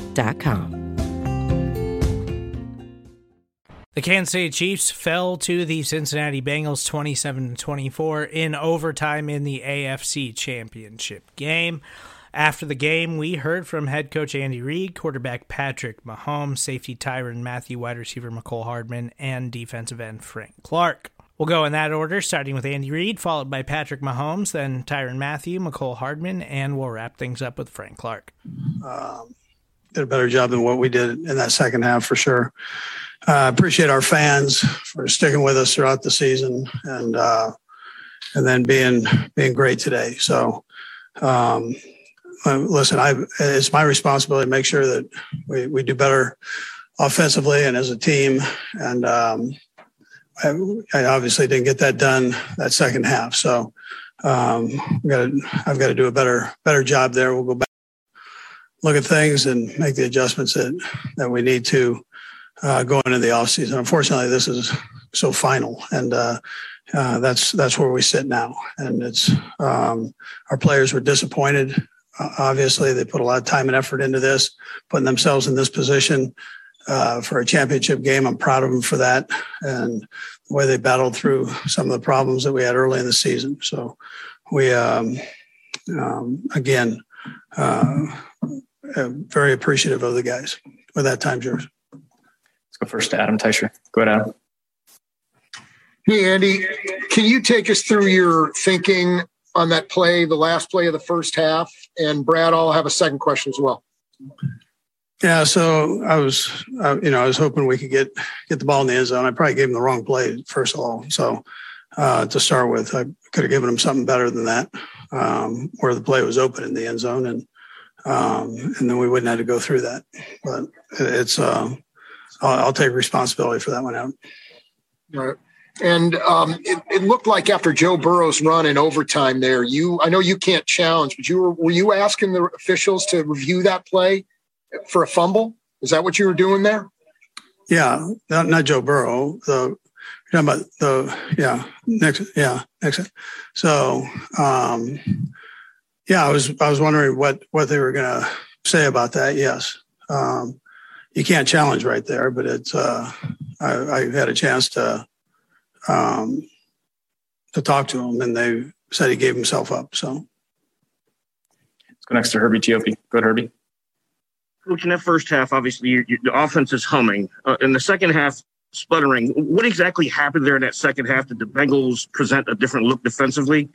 The Kansas City Chiefs fell to the Cincinnati Bengals 27-24 in overtime in the AFC Championship game. After the game, we heard from head coach Andy Reid, quarterback Patrick Mahomes, safety Tyrann Mathieu, wide receiver Mecole Hardman, and defensive end Frank Clark. We'll go in that order, starting with Andy Reid, followed by Patrick Mahomes, then Tyrann Mathieu, Mecole Hardman, and we'll wrap things up with Frank Clark. Did a better job than what we did in that second half, for sure. I appreciate our fans for sticking with us throughout the season and then being great today. So, listen, it's my responsibility to make sure that we do better offensively and as a team. And I obviously didn't get that done that second half. So I've got to do a better job there. We'll go back, look at things, and make the adjustments that we need to going into the offseason. Unfortunately, this is so final, and that's where we sit now. And it's our players were disappointed. Obviously, they put a lot of time and effort into this, putting themselves in this position for a championship game. I'm proud of them for that and the way they battled through some of the problems that we had early in the season. So we, very appreciative of the guys. With that, time's yours. Let's go first to Adam Teicher. Go ahead, Adam. Hey, Andy, can you take us through your thinking on that play, the last play of the first half? And Brad, I'll have a second question as well. Yeah, so I was hoping we could get the ball in the end zone. I probably gave him the wrong play, first of all. So to start with, I could have given him something better than that, where the play was open in the end zone, and then we wouldn't have to go through that. But it's I'll take responsibility for that one out. Right. And it looked like after Joe Burrow's run in overtime there, I know you can't challenge, but were you asking the officials to review that play for a fumble? Is that what you were doing there? Yeah, not Joe Burrow. You're talking about next. So, I was wondering what they were going to say about that. Yes. You can't challenge right there, but it's I had a chance to talk to him, and they said he gave himself up. So let's go next to Herbie Teope. Go ahead, Herbie. Coach, in that first half, obviously the offense is humming. In the second half, sputtering. What exactly happened there in that second half? Did the Bengals present a different look defensively?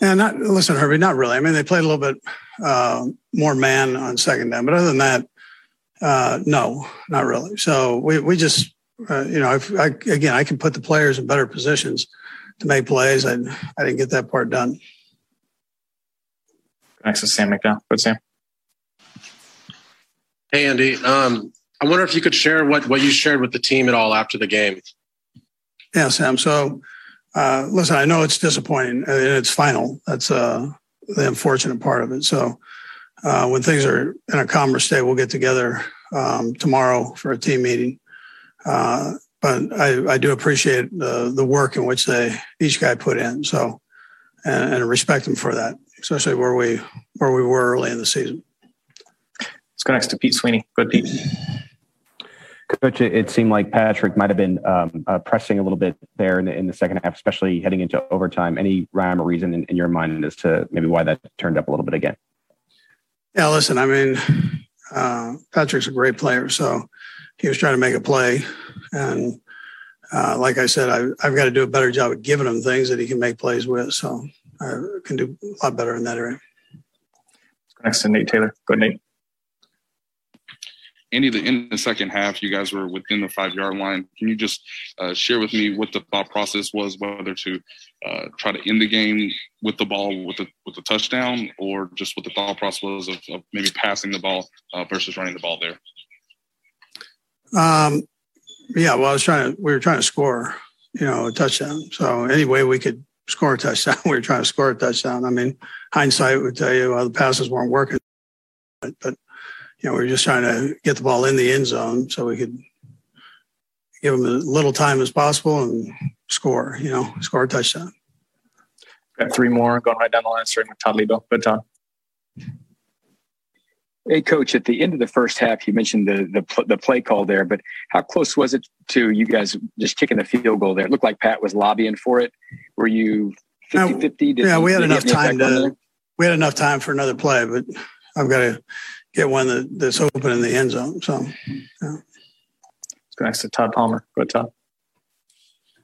Yeah, Herbie, not really. I mean, they played a little bit more man on second down, but other than that, no, not really. So we just, I can put the players in better positions to make plays. I didn't get that part done. Next is Sam McDowell. Go ahead, Sam. Hey, Andy. I wonder if you could share what you shared with the team at all after the game. Yeah, Sam. So, listen, I know it's disappointing, and it's final. That's the unfortunate part of it. So, when things are in a calmer state, we'll get together tomorrow for a team meeting. But I do appreciate the work in which each guy put in. So, and respect them for that, especially where we were early in the season. Let's go next to Pete Sweeney. Go ahead, Pete. Coach, it seemed like Patrick might have been pressing a little bit there in the second half, especially heading into overtime. Any rhyme or reason in your mind as to maybe why that turned up a little bit again? Yeah, listen, I mean, Patrick's a great player, so he was trying to make a play. And like I said, I've got to do a better job of giving him things that he can make plays with, so I can do a lot better in that area. Let's go next to Nate Taylor. Go ahead, Nate. Andy, in the second half, you guys were within the 5-yard line. Can you just share with me what the thought process was, whether to try to end the game with the ball with a touchdown, or just what the thought process was of maybe passing the ball versus running the ball there? We were trying to score, a touchdown. So any way we could score a touchdown, we were trying to score a touchdown. I mean, hindsight would tell you the passes weren't working, but. We were just trying to get the ball in the end zone so we could give them as little time as possible and score a touchdown. Got three more going right down the line, starting with Todd Lebo. Good, Todd. Hey, Coach, at the end of the first half, you mentioned the play call there, but how close was it to you guys just kicking the field goal there? It looked like Pat was lobbying for it. Were you 50-50? Yeah, we had enough time for another play, but I've got to get one that's open in the end zone. So, yeah. Let's go next to Todd Palmer. Go ahead, Todd.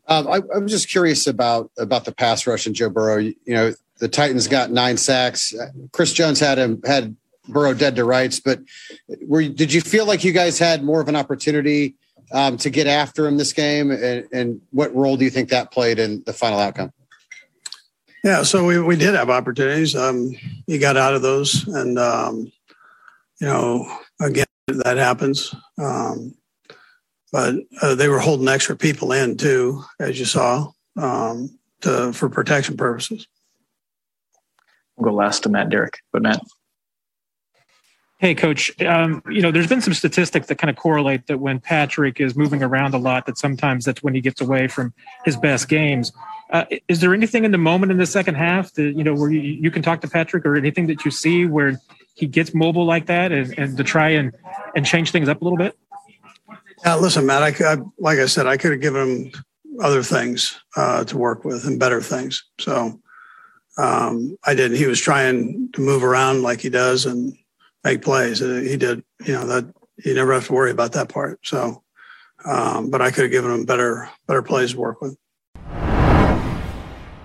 I was just curious about the pass rush and Joe Burrow. The Titans got 9 sacks. Chris Jones had Burrow dead to rights. But did you feel like you guys had more of an opportunity to get after him this game? And what role do you think that played in the final outcome? Yeah, so we did have opportunities. He got out of those, and again, that happens. But they were holding extra people in too, as you saw, for protection purposes. We'll go last to Matt Derrick. But Matt. Hey, Coach, there's been some statistics that kind of correlate that when Patrick is moving around a lot, that sometimes that's when he gets away from his best games. Is there anything in the moment in the second half that, where you can talk to Patrick, or anything that you see where he gets mobile like that and to try and change things up a little bit? Listen, Matt, like I said, I could have given him other things to work with and better things. So I didn't. He was trying to move around like he does and make plays. He did, that you never have to worry about that part. So, but I could have given him better plays to work with.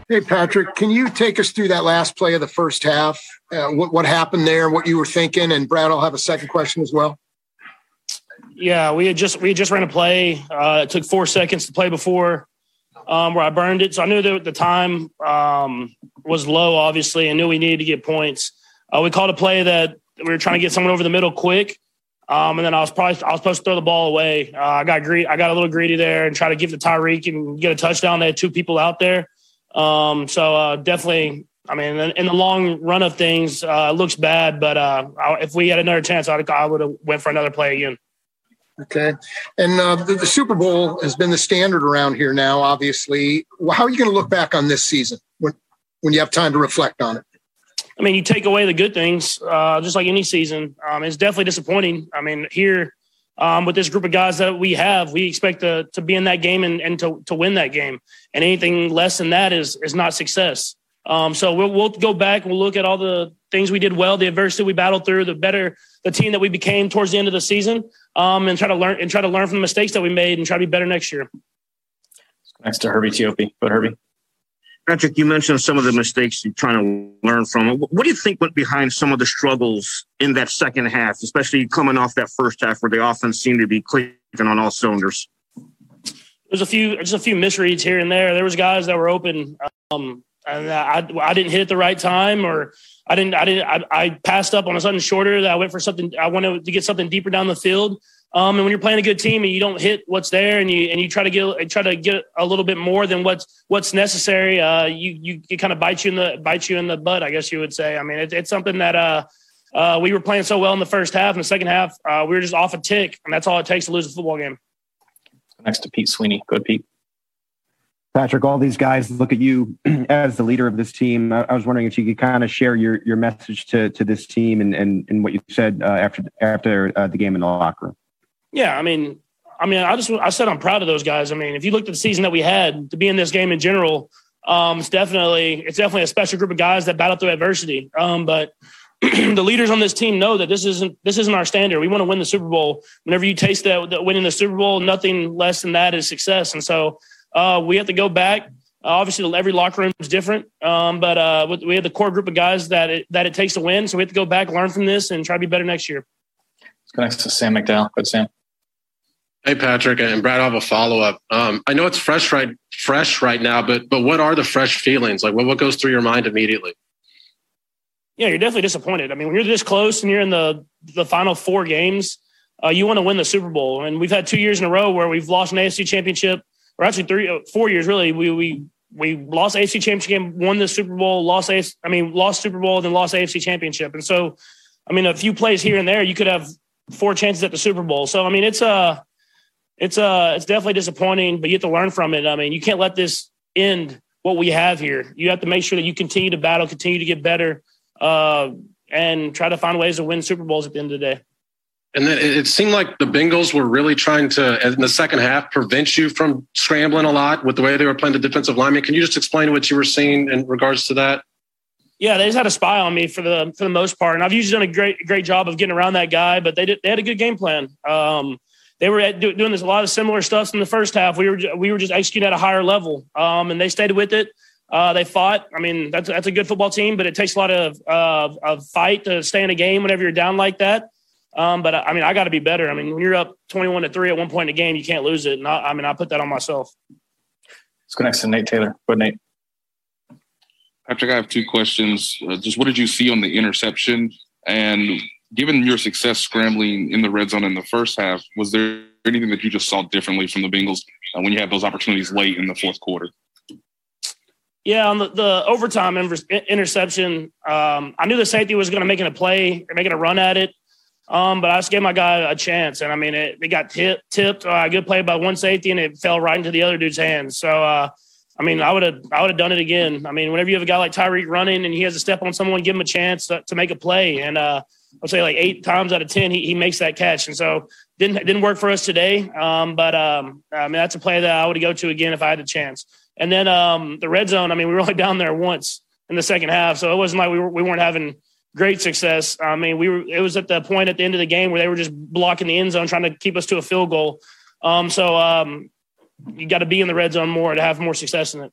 Hey, Patrick, can you take us through that last play of the first half? What happened there, what you were thinking? And Brad, I'll have a second question as well. Yeah, we had just ran a play. It took 4 seconds to play before where I burned it. So I knew that the time was low, obviously, and knew we needed to get points. We called a play that we were trying to get someone over the middle quick. And then I was supposed to throw the ball away. I got a little greedy there and tried to give to Tyreek and get a touchdown. They had 2 people out there. So definitely, I mean, in the long run of things, it looks bad. But if we had another chance, I would have went for another play again. Okay. And the Super Bowl has been the standard around here now, obviously. How are you going to look back on this season when you have time to reflect on it? I mean, you take away the good things, just like any season. It's definitely disappointing. I mean, here with this group of guys that we have, we expect to be in that game and to win that game. And anything less than that is not success. So we'll go back and we'll look at all the things we did well, the adversity we battled through, the team that we became towards the end of the season, and try to learn from the mistakes that we made and try to be better next year. Next to Herbie Teope. Go ahead, Herbie. Patrick, you mentioned some of the mistakes you're trying to learn from. What do you think went behind some of the struggles in that second half, especially coming off that first half where the offense seemed to be clicking on all cylinders? There's a few misreads here and there. There was guys that were open, and I didn't hit at the right time, or I passed up on a sudden shorter that I went for something. I wanted to get something deeper down the field. And when you're playing a good team and you don't hit what's there, and you try to get a little bit more than what's necessary, it kind of bites you in the butt, I guess you would say. I mean, it's something that we were playing so well in the first half, and the second half we were just off a tick, and that's all it takes to lose a football game. Next to Pete Sweeney. Go ahead, Pete. Patrick, all these guys look at you as the leader of this team. I was wondering if you could kind of share your message to this team and what you said after the game in the locker room. Yeah, I mean, I said I'm proud of those guys. I mean, if you looked at the season that we had, to be in this game in general, it's definitely a special group of guys that battled through adversity. But the leaders on this team know that this isn't our standard. We want to win the Super Bowl. Whenever you taste that winning the Super Bowl, nothing less than that is success. And so we have to go back. Obviously, every locker room is different, but we have the core group of guys that it takes to win. So we have to go back, learn from this, and try to be better next year. Let's go next to Sam McDowell. Good, Sam. Hey, Patrick and Brad, I have a follow-up. I know it's fresh right now, but what are the fresh feelings? Like what goes through your mind immediately? Yeah, you're definitely disappointed. I mean, when you're this close and you're in the final four games, you want to win the Super Bowl. And we've had 2 years in a row where we've lost an AFC championship, or actually 4 years, really. We lost AFC championship game, won the Super Bowl, lost Super Bowl, then lost AFC championship. And so, I mean, a few plays here and there, you could have four chances at the Super Bowl. So, I mean, it's definitely disappointing, but you have to learn from it. I mean, you can't let this end what we have here. You have to make sure that you continue to battle, continue to get better, and try to find ways to win Super Bowls at the end of the day. And then it seemed like the Bengals were really trying to, in the second half, prevent you from scrambling a lot with the way they were playing the defensive lineman. Can you just explain what you were seeing in regards to that? Yeah, they just had a spy on me for the most part, and I've usually done a great job of getting around that guy, but they had a good game plan. They were doing a lot of similar stuff in the first half. We were just executing at a higher level, and they stayed with it. They fought. I mean, that's a good football team, but it takes a lot of fight to stay in a game whenever you're down like that. But I mean, I got to be better. I mean, when you're up 21-3 at one point in the game, you can't lose it. And I put that on myself. Let's go next to Nate Taylor. Go ahead, Nate. Patrick, I have two questions. Just what did you see on the interception? And given your success scrambling in the red zone in the first half, was there anything that you just saw differently from the Bengals when you had those opportunities late in the fourth quarter? Yeah, on the overtime interception, I knew the safety was going to making a run at it, but I just gave my guy a chance. And, I mean, it got tipped. Good play by one safety, and it fell right into the other dude's hands. So, I mean, I would have done it again. I mean, whenever you have a guy like Tyreek running and he has to step on someone, give him a chance to make a play. And I'll say like 8 times out of 10, he makes that catch. And so didn't work for us today. I mean, that's a play that I would go to again if I had a chance. And then the red zone, I mean, we were only down there once in the second half. So it wasn't like we weren't having great success. I mean, it was at the point at the end of the game where they were just blocking the end zone, trying to keep us to a field goal. So you got to be in the red zone more to have more success in it.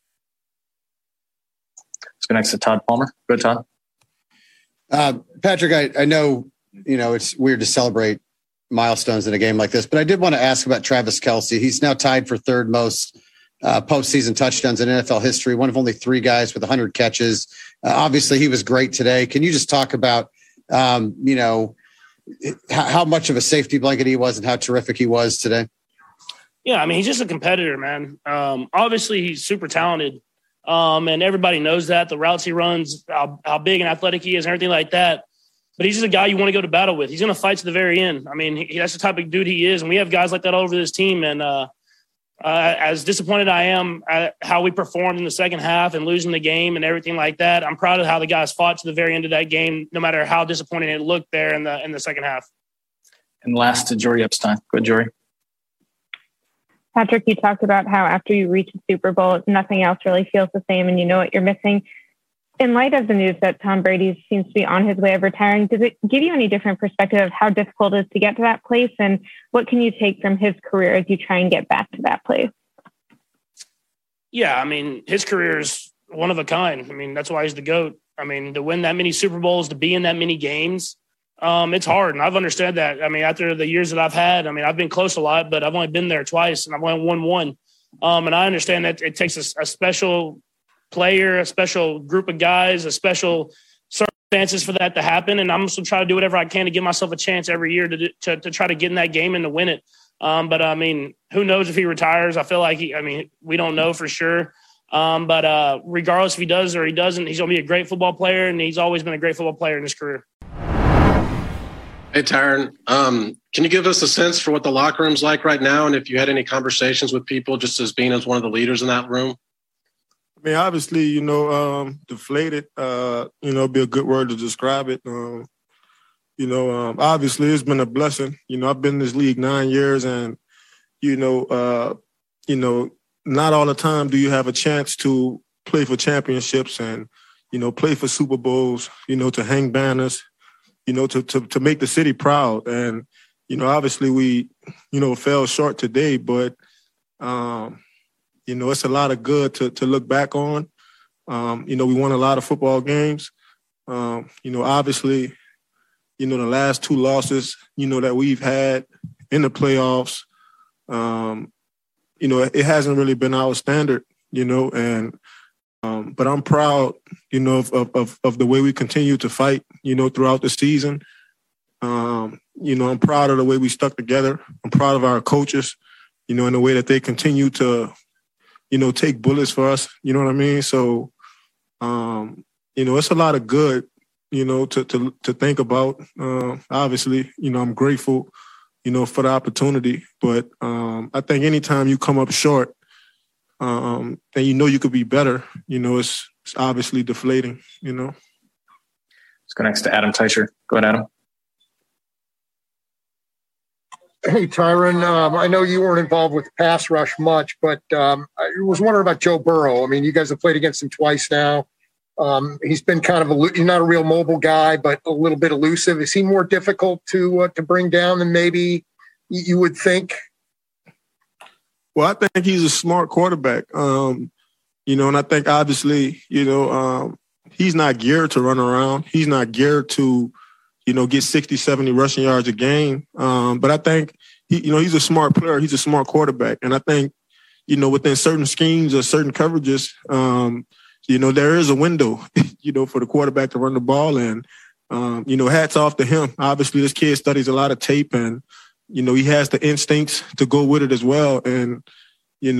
Let's go next to Todd Palmer. Go ahead, Todd. Patrick, I know, you know, it's weird to celebrate milestones in a game like this, but I did want to ask about Travis Kelce. He's now tied for third most postseason touchdowns in NFL history, one of only 3 guys with 100 catches. Obviously, he was great today. Can you just talk about, you know, how much of a safety blanket he was and how terrific he was today? Yeah, I mean, he's just a competitor, man. Obviously, he's super talented. And everybody knows that the routes he runs, how big and athletic he is and everything like that. But he's just a guy you want to go to battle with. He's going to fight to the very end. I mean, that's the type of dude he is. And we have guys like that all over this team. And as disappointed I am at how we performed in the second half and losing the game and everything like that, I'm proud of how the guys fought to the very end of that game, no matter how disappointing it looked there in the second half. And last to Jory Epstein. Go ahead, Jory. Patrick, you talked about how after you reach the Super Bowl, nothing else really feels the same and you know what you're missing. in light of the news that Tom Brady seems to be on his way of retiring, does it give you any different perspective of how difficult it is to get to that place? And what can you take from his career as you try and get back to that place? Yeah, I mean, his career is one of a kind. I mean, that's why he's the GOAT. I mean, to win that many Super Bowls, to be in that many games, it's hard. And I've understood that. I mean, after the years that I've had, I mean, I've been close a lot, but I've only been there twice and I've only won one. And I understand that it takes a special player, a special group of guys, a special circumstances for that to happen. And I'm still trying to do whatever I can to give myself a chance every year to try to get in that game and to win it. But I mean, who knows if he retires? I feel like we don't know for sure. But regardless if he does or he doesn't, he's going to be a great football player, and he's always been a great football player in his career. Hey, Tyrann, can you give us a sense for what the locker room's like right now, and if you had any conversations with people just as being as one of the leaders in that room? I mean, obviously, deflated, be a good word to describe it. Obviously, it's been a blessing. You know, I've been in this league 9 years, and, not all the time do you have a chance to play for championships and, play for Super Bowls, to hang banners, to make the city proud. And, obviously we, fell short today, but, it's a lot of good to look back on. We won a lot of football games. Obviously, the last two losses, that we've had in the playoffs, it hasn't really been our standard, and but I'm proud, of the way we continue to fight, throughout the season. I'm proud of the way we stuck together. I'm proud of our coaches, in the way that they continue to, take bullets for us. You know what I mean? So, it's a lot of good, to think about. Obviously, I'm grateful, for the opportunity. But I think anytime you come up short and you could be better, it's obviously deflating, Let's go next to Adam Teicher. Go ahead, Adam. Hey, Tyrann, I know you weren't involved with pass rush much, but I was wondering about Joe Burrow. I mean, you guys have played against him twice now. He's been kind of he's not a real mobile guy, but a little bit elusive. Is he more difficult to bring down than maybe you would think? Well, I think he's a smart quarterback, and I think obviously, he's not geared to run around. He's not geared to, get 60, 70 rushing yards a game. But I think, he's a smart player. He's a smart quarterback. And I think, within certain schemes or certain coverages, there is a window, for the quarterback to run the ball. And, hats off to him. Obviously, this kid studies a lot of tape and, he has the instincts to go with it as well. And, he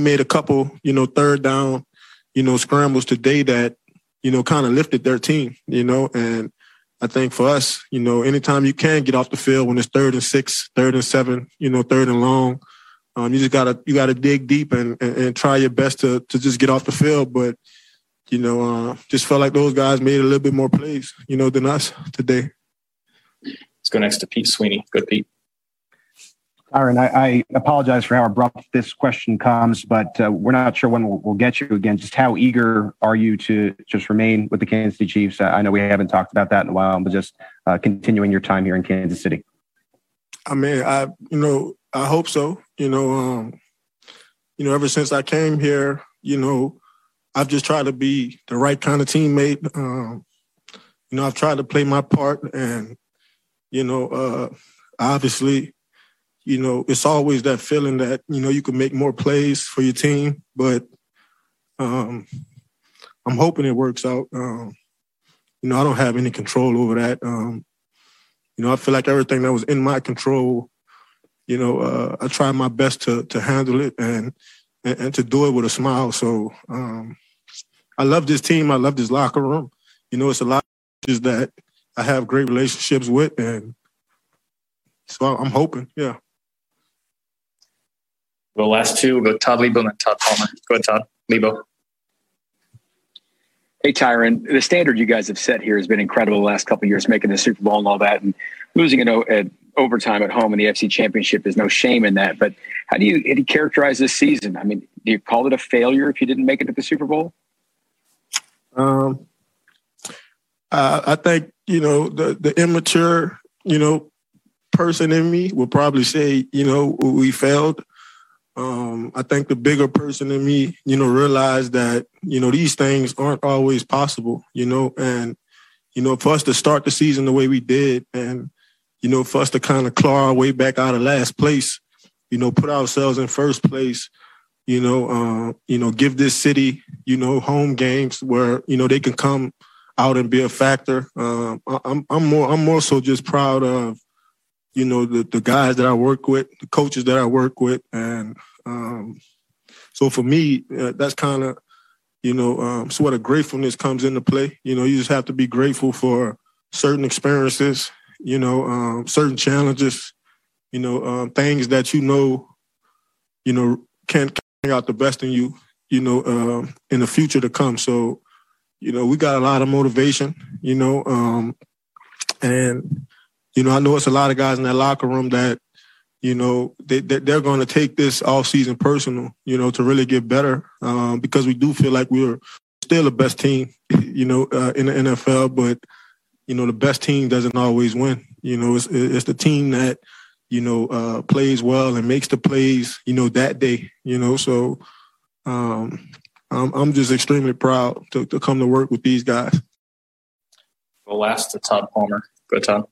made a couple, third down, scrambles today that, kind of lifted their team, and I think for us, anytime you can get off the field when it's 3rd and 6, 3rd and 7, third and long, you just gotta dig deep and try your best to just get off the field. But, just felt like those guys made a little bit more plays, than us today. Let's go next to Pete Sweeney. Good, Pete. Tyrann, I apologize for how abrupt this question comes, but we're not sure when we'll get you again. Just how eager are you to just remain with the Kansas City Chiefs? I know we haven't talked about that in a while, but just continuing your time here in Kansas City. I mean, I hope so. Ever since I came here, I've just tried to be the right kind of teammate. I've tried to play my part, and obviously. It's always that feeling that, you can make more plays for your team, but I'm hoping it works out. I don't have any control over that. I feel like everything that was in my control, I try my best to handle it and to do it with a smile. So I love this team. I love this locker room. It's a lot of coaches that I have great relationships with, and so I'm hoping, yeah. Well, last two, we'll go Todd Lebo and then Todd Palmer. Go ahead, Todd Lebo. Hey, Tyrann, the standard you guys have set here has been incredible the last couple of years, making the Super Bowl and all that, and losing an overtime at home in the AFC Championship is no shame in that. But how do you characterize this season? I mean, do you call it a failure if you didn't make it to the Super Bowl? I think, you know, the immature, you know, person in me will probably say, you know, we failed. I think the bigger person in me, you know, realized that, you know, these things aren't always possible, you know, and, you know, for us to start the season the way we did and, you know, for us to kind of claw our way back out of last place, you know, put ourselves in first place, you know, give this city, you know, home games where, you know, they can come out and be a factor. I'm more so just proud of, you know, the guys that I work with, the coaches that I work with. And so for me, that's kind of, you know, sort of gratefulness comes into play. You know, you just have to be grateful for certain experiences, you know, certain challenges, you know, things that, you know, can bring out the best in you, you know, in the future to come. So, you know, we got a lot of motivation, you know, and, you know, I know it's a lot of guys in that locker room that, you know, they're going to take this offseason personal, you know, to really get better because we do feel like we're still the best team, you know, in the NFL, but, you know, the best team doesn't always win. You know, it's the team that, you know, plays well and makes the plays, you know, that day, you know. So I'm just extremely proud to come to work with these guys. We'll last to Todd Palmer. Go, Todd.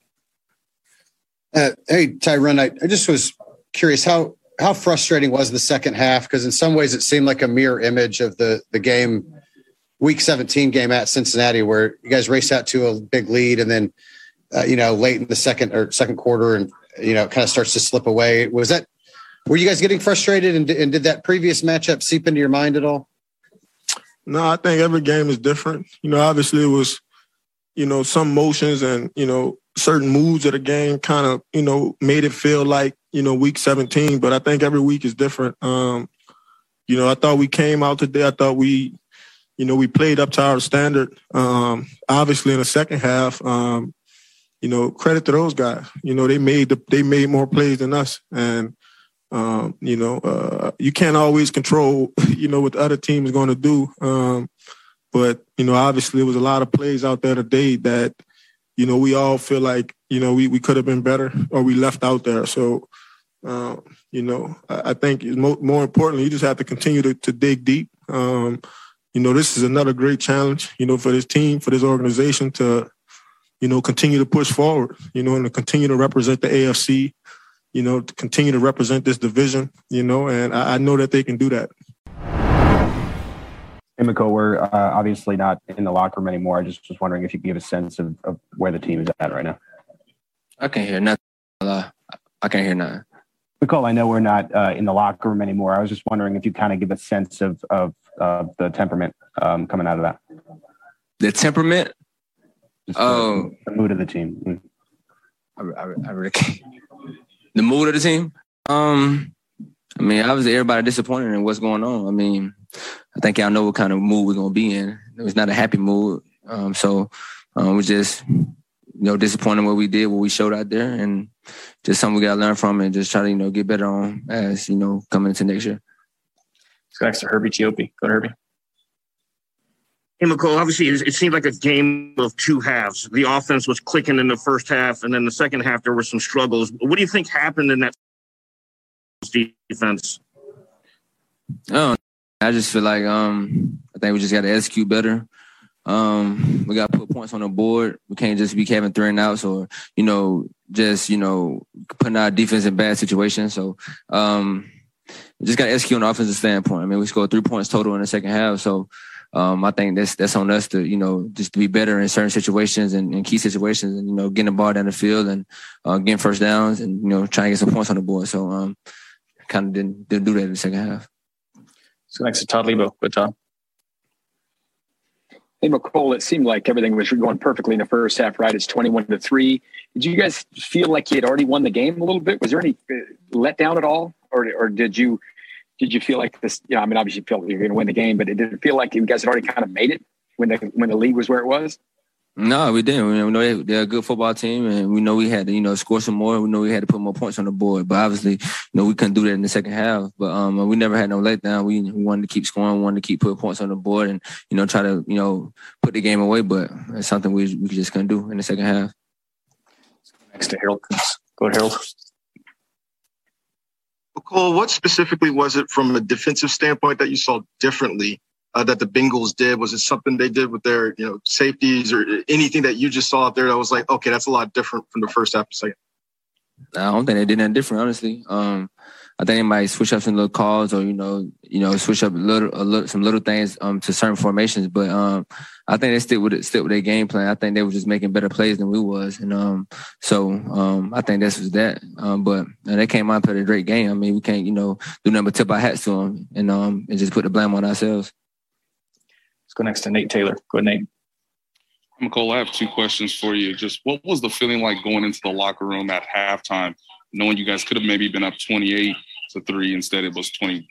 Hey, Tyrann, I just was curious, how frustrating was the second half? Because in some ways it seemed like a mirror image of the game, Week 17 game at Cincinnati, where you guys raced out to a big lead and then, you know, late in the second quarter and, you know, it kind of starts to slip away. Was that, were you guys getting frustrated and did that previous matchup seep into your mind at all? No, I think every game is different. You know, obviously it was, you know, some motions and, you know, certain moves of the game kind of, you know, made it feel like, you know, week 17, but I think every week is different. You know, I thought we came out today. I thought we, you know, we played up to our standard. Obviously in the second half, you know, credit to those guys. You know, they made more plays than us, and you know, you can't always control, you know, what the other team is going to do. But you know, obviously, there was a lot of plays out there today that, you know, we all feel like, you know, we could have been better or we left out there. So, you know, I think more importantly, you just have to continue to dig deep. You know, this is another great challenge, you know, for this team, for this organization to, you know, continue to push forward, you know, and to continue to represent the AFC, you know, to continue to represent this division, you know, and I know that they can do that. Hey, Mecole, we're obviously not in the locker room anymore. I just was wondering if you could give a sense of where the team is at right now. I can hear nothing. I can hear nothing. Mecole, I know we're not in the locker room anymore. I was just wondering if you kind of give a sense of the temperament coming out of that. The temperament? Oh, the mood of the team. I really can't. The mood of the team. I mean, obviously everybody disappointed in what's going on. I mean, I think y'all know what kind of mood we're gonna be in. It was not a happy mood. We're just, you know, disappointed in what we did, what we showed out there, and just something we gotta learn from and just try to, you know, get better on as, you know, coming into next year. Let's go next to Herbie Chioppi. Go to Herbie. Hey, Mecole, obviously it seemed like a game of two halves. The offense was clicking in the first half, and then the second half there were some struggles. What do you think happened in that defense? Oh, I just feel like I think we just got to execute better. We got to put points on the board. We can't just be having three and outs or, you know, just, you know, putting our defense in bad situations. So, we just got to execute on the offensive standpoint. I mean, we scored 3 points total in the second half, so. I think that's on us to, you know, just to be better in certain situations and key situations and, you know, getting the ball down the field and getting first downs and, you know, trying to get some points on the board. So kind of didn't do that in the second half. So next to Todd Lebo. Good, Todd. Hey, Mecole, it seemed like everything was going perfectly in the first half, right? It's 21-3. Did you guys feel like you had already won the game a little bit? Was there any letdown at all? Or did you... Did you feel like this? You know, I mean, obviously, you feel like you're going to win the game, but it didn't feel like you guys had already kind of made it when the league was where it was. No, we didn't. We know they're a good football team, and we know we had to, score some more. We know we had to put more points on the board, but obviously, we couldn't do that in the second half. But we never had no letdown. We wanted to keep scoring, wanted to keep putting points on the board, and try to put the game away. But it's something we just couldn't do in the second half. Next to Harold, go ahead, Harold. Mecole, what specifically was it from a defensive standpoint that you saw differently? That the Bengals did? Was it something they did with their, safeties or anything that you just saw out there that was like, okay, that's a lot different from the first half to second? I don't think they did that different, honestly. I think they might switch up some little calls or, switch up some little things to certain formations. But I think they stick with their game plan. I think they were just making better plays than we was. And I think that's was that. But they came out and played a great game. I mean, we can't, do nothing but tip our hats to them and just put the blame on ourselves. Go next to Nate Taylor. Go ahead, Nate. Mecole, I have two questions for you. Just what was the feeling like going into the locker room at halftime, knowing you guys could have maybe been up 28-3, instead it was 21-3?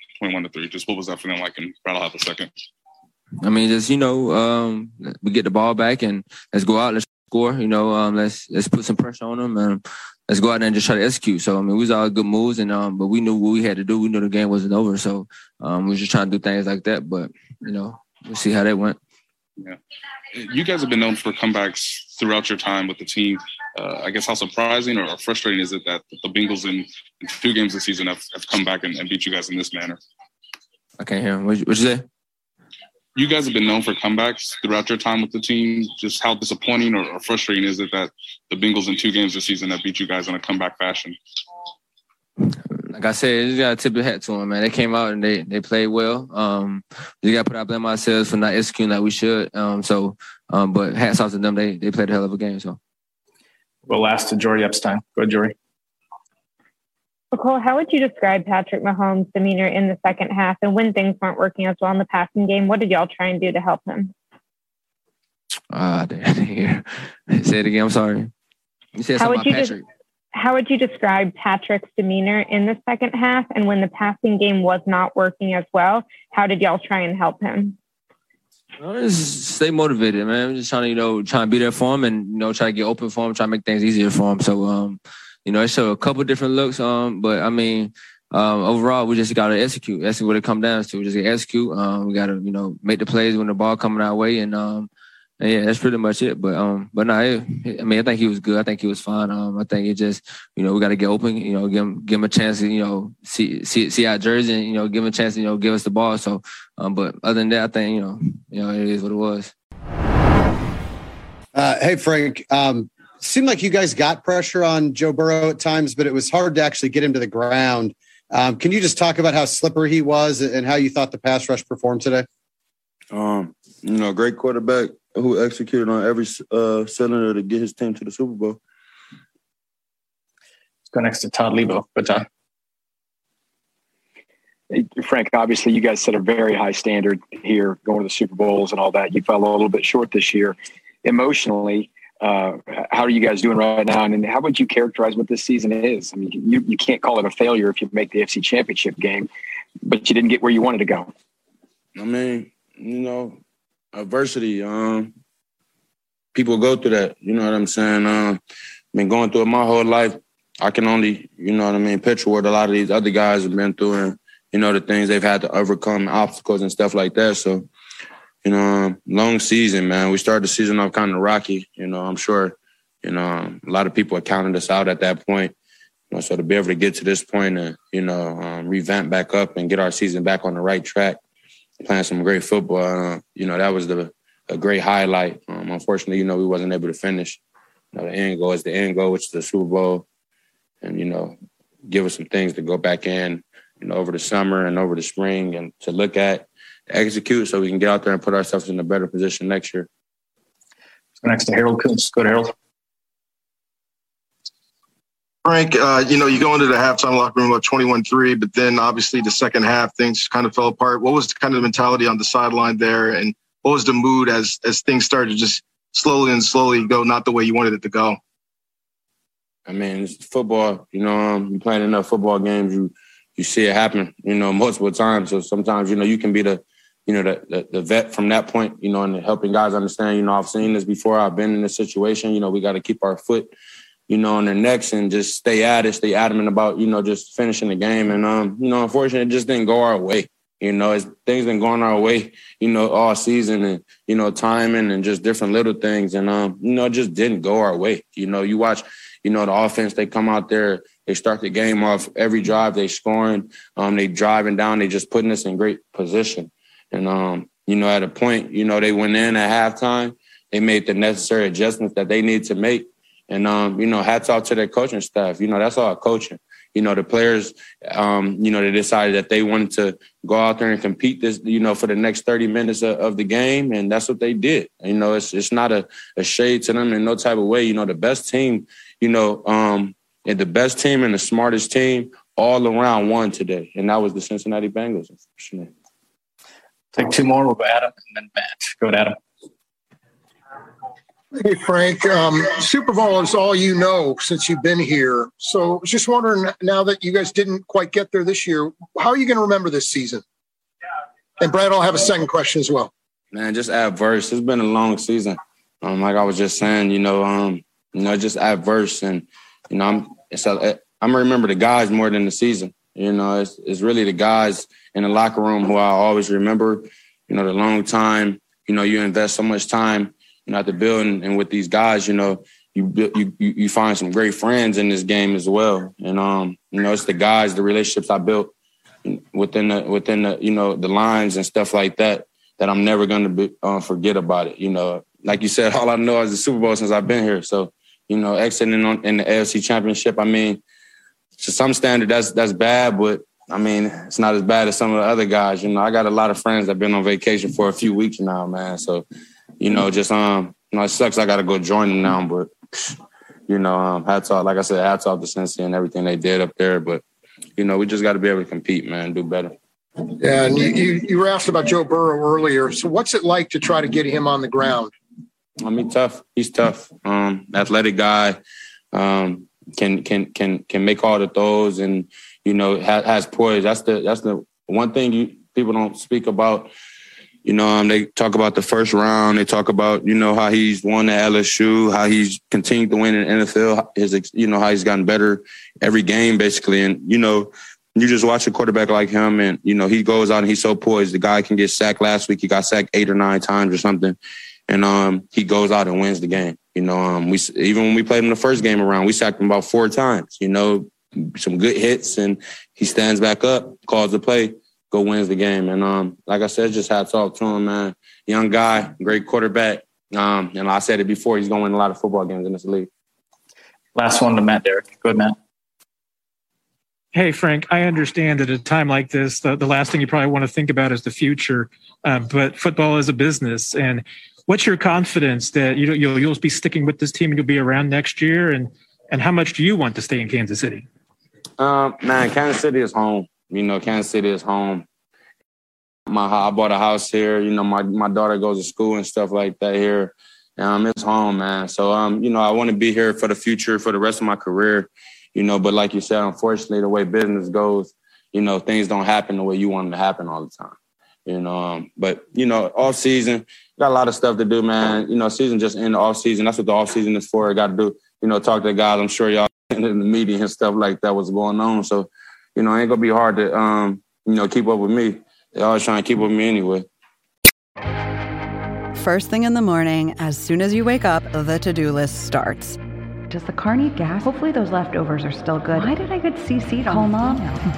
Just what was that feeling like in about half a second? I mean, just, we get the ball back and let's go out, let's score, let's put some pressure on them and let's go out there and just try to execute. So, I mean, we was all good moves, and but we knew what we had to do. We knew the game wasn't over, so we was just trying to do things like that, but, we'll see how that went. Yeah. You guys have been known for comebacks throughout your time with the team. I guess how surprising or frustrating is it that the Bengals in two games this season have come back and beat you guys in this manner? I can't hear him. What'd you say? You guys have been known for comebacks throughout your time with the team. Just how disappointing or frustrating is it that the Bengals in two games this season have beat you guys in a comeback fashion? Like I said, you got to tip your hat to them, man. They came out and they played well. You got to put our blame on ourselves for not executing like we should. But hats off to them. They played a hell of a game. So, well, last to Jory Epstein. Go ahead, Jory. Mecole, how would you describe Patrick Mahomes' demeanor in the second half, and when things weren't working as well in the passing game, what did y'all try and do to help him? I didn't hear. Say it again. I'm sorry. You said something about Patrick. How would you describe Patrick's demeanor in the second half? And when the passing game was not working as well, how did y'all try and help him? Well, just stay motivated, man. I'm just trying to, trying to be there for him and, try to get open for him, try to make things easier for him. So, I showed a couple different looks. But I mean, overall, we just got to execute. That's what it comes down to. We just got to execute. We got to, make the plays when the ball coming our way. And, yeah, that's pretty much it. But I think he was good. I think he was fine. I think it just, we got to get open. Give him a chance to, see our jersey and give him a chance to, give us the ball. So, but other than that, I think it is what it was. Hey Frank, seemed like you guys got pressure on Joe Burrow at times, but it was hard to actually get him to the ground. Can you just talk about how slippery he was and how you thought the pass rush performed today? Great quarterback who executed on every cylinder to get his team to the Super Bowl. Let's go next to Todd Lebo. But Todd. Hey, Frank, obviously you guys set a very high standard here going to the Super Bowls and all that. You fell a little bit short this year. Emotionally, how are you guys doing right now? And how would you characterize what this season is? I mean, you can't call it a failure if you make the AFC Championship game, but you didn't get where you wanted to go. I mean, adversity, people go through that, you know what I'm saying? Been going through it my whole life. I can only, picture what a lot of these other guys have been through and, the things they've had to overcome, obstacles and stuff like that. So, long season, man. We started the season off kind of rocky. I'm sure, a lot of people are counting us out at that point. So to be able to get to this point and, revamp back up and get our season back on the right track, playing some great football, that was a great highlight. Unfortunately, we wasn't able to finish. The end goal is the end goal, which is the Super Bowl, and, give us some things to go back in, over the summer and over the spring and to look at, to execute so we can get out there and put ourselves in a better position next year. Let's go next to Harold Koontz. Go to Harold. Frank, you go into the halftime locker room about 21-3, but then obviously the second half, things kind of fell apart. What was the kind of mentality on the sideline there, and what was the mood as things started to just slowly go not the way you wanted it to go? I mean, it's football. You playing enough football games, you see it happen, multiple times. So sometimes, you can be the you know, the vet from that point, you know, and helping guys understand, you know, I've seen this before. I've been in this situation. You know, we got to keep our foot, you know, on their necks and just stay at it, stay adamant about, you know, just finishing the game. And, you know, unfortunately, it just didn't go our way. You know, it's, things been going our way, you know, all season and, you know, timing and just different little things. And, you know, it just didn't go our way. You know, you watch, you know, the offense, they come out there, they start the game off every drive, they scoring, they driving down, they just putting us in great position. And, you know, at a point, you know, they went in at halftime. They made the necessary adjustments that they need to make. And, you know, hats off to their coaching staff. You know, that's all coaching. You know, the players, you know, they decided that they wanted to go out there and compete this, you know, for the next 30 minutes of the game. And that's what they did. You know, it's not a shade to them in no type of way. You know, the best team, you know, and the best team and the smartest team all around won today. And that was the Cincinnati Bengals, unfortunately. Take two more. We'll go Adam and then Matt. Go to Adam. Hey, Frank. Super Bowl is all you know since you've been here. So just wondering, now that you guys didn't quite get there this year, how are you going to remember this season? And Brad, I'll have a second question as well. Man, just adverse. It's been a long season. Like I was just saying, you know, just adverse. And, you know, I'm going to remember the guys more than the season. You know, it's really the guys in the locker room who I always remember, you know, the long time, you know, you invest so much time, you know, at the building and with these guys, you know, you find some great friends in this game as well. And, you know, it's the guys, the relationships I built within the, you know, the lines and stuff like that, that I'm never going to forget about it. You know, like you said, all I know is the Super Bowl since I've been here. So, you know, exiting in the AFC Championship, I mean, to some standard, that's bad, but I mean, it's not as bad as some of the other guys. You know, I got a lot of friends that've been on vacation for a few weeks now, man. So, you know, just you know, it sucks. I got to go join them now, but you know, hats off. Like I said, hats off to Cincy and everything they did up there. But you know, we just got to be able to compete, man, do better. Yeah, and you were asked about Joe Burrow earlier. So, what's it like to try to get him on the ground? I mean, tough. He's tough. Athletic guy. Can make all the throws and, you know, has poise. That's the one thing people don't speak about. You know, they talk about the first round. They talk about, you know, how he's won at LSU, how he's continued to win in the NFL, his, you know, how he's gotten better every game, basically. And, you know, you just watch a quarterback like him and, you know, he goes out and he's so poised. The guy can get sacked last week. He got sacked 8 or 9 times or something. And he goes out and wins the game. You know, we even when we played him the first game around, we sacked him about 4 times, you know, some good hits. And he stands back up, calls the play, go wins the game. And like I said, just hats off to him, man. Young guy, great quarterback. And I said it before, he's going to win a lot of football games in this league. Last one to Matt Derrick. Go ahead, Matt. Hey, Frank, I understand at a time like this, the last thing you probably want to think about is the future. But football is a business. And what's your confidence that you'll be sticking with this team and you'll be around next year? And how much do you want to stay in Kansas City? Man, Kansas City is home. You know, Kansas City is home. I bought a house here. You know, my daughter goes to school and stuff like that here. It's home, man. So, you know, I want to be here for the future, for the rest of my career. You know, but like you said, unfortunately, the way business goes, you know, things don't happen the way you want them to happen all the time. You know, but, you know, off season, got a lot of stuff to do, man. You know, season just in the off season. That's what the off season is for. I got to do, you know, talk to the guys. I'm sure y'all in the meeting and stuff like that was going on. So, you know, it ain't going to be hard to, you know, keep up with me. They're always trying to keep up with me anyway. First thing in the morning, as soon as you wake up, the to-do list starts. Does the car need gas? Hopefully those leftovers are still good. Why did I get CC'd on Mom?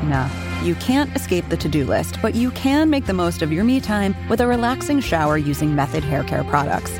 No. You can't escape the to-do list, but you can make the most of your me time with a relaxing shower using Method Hair Care products.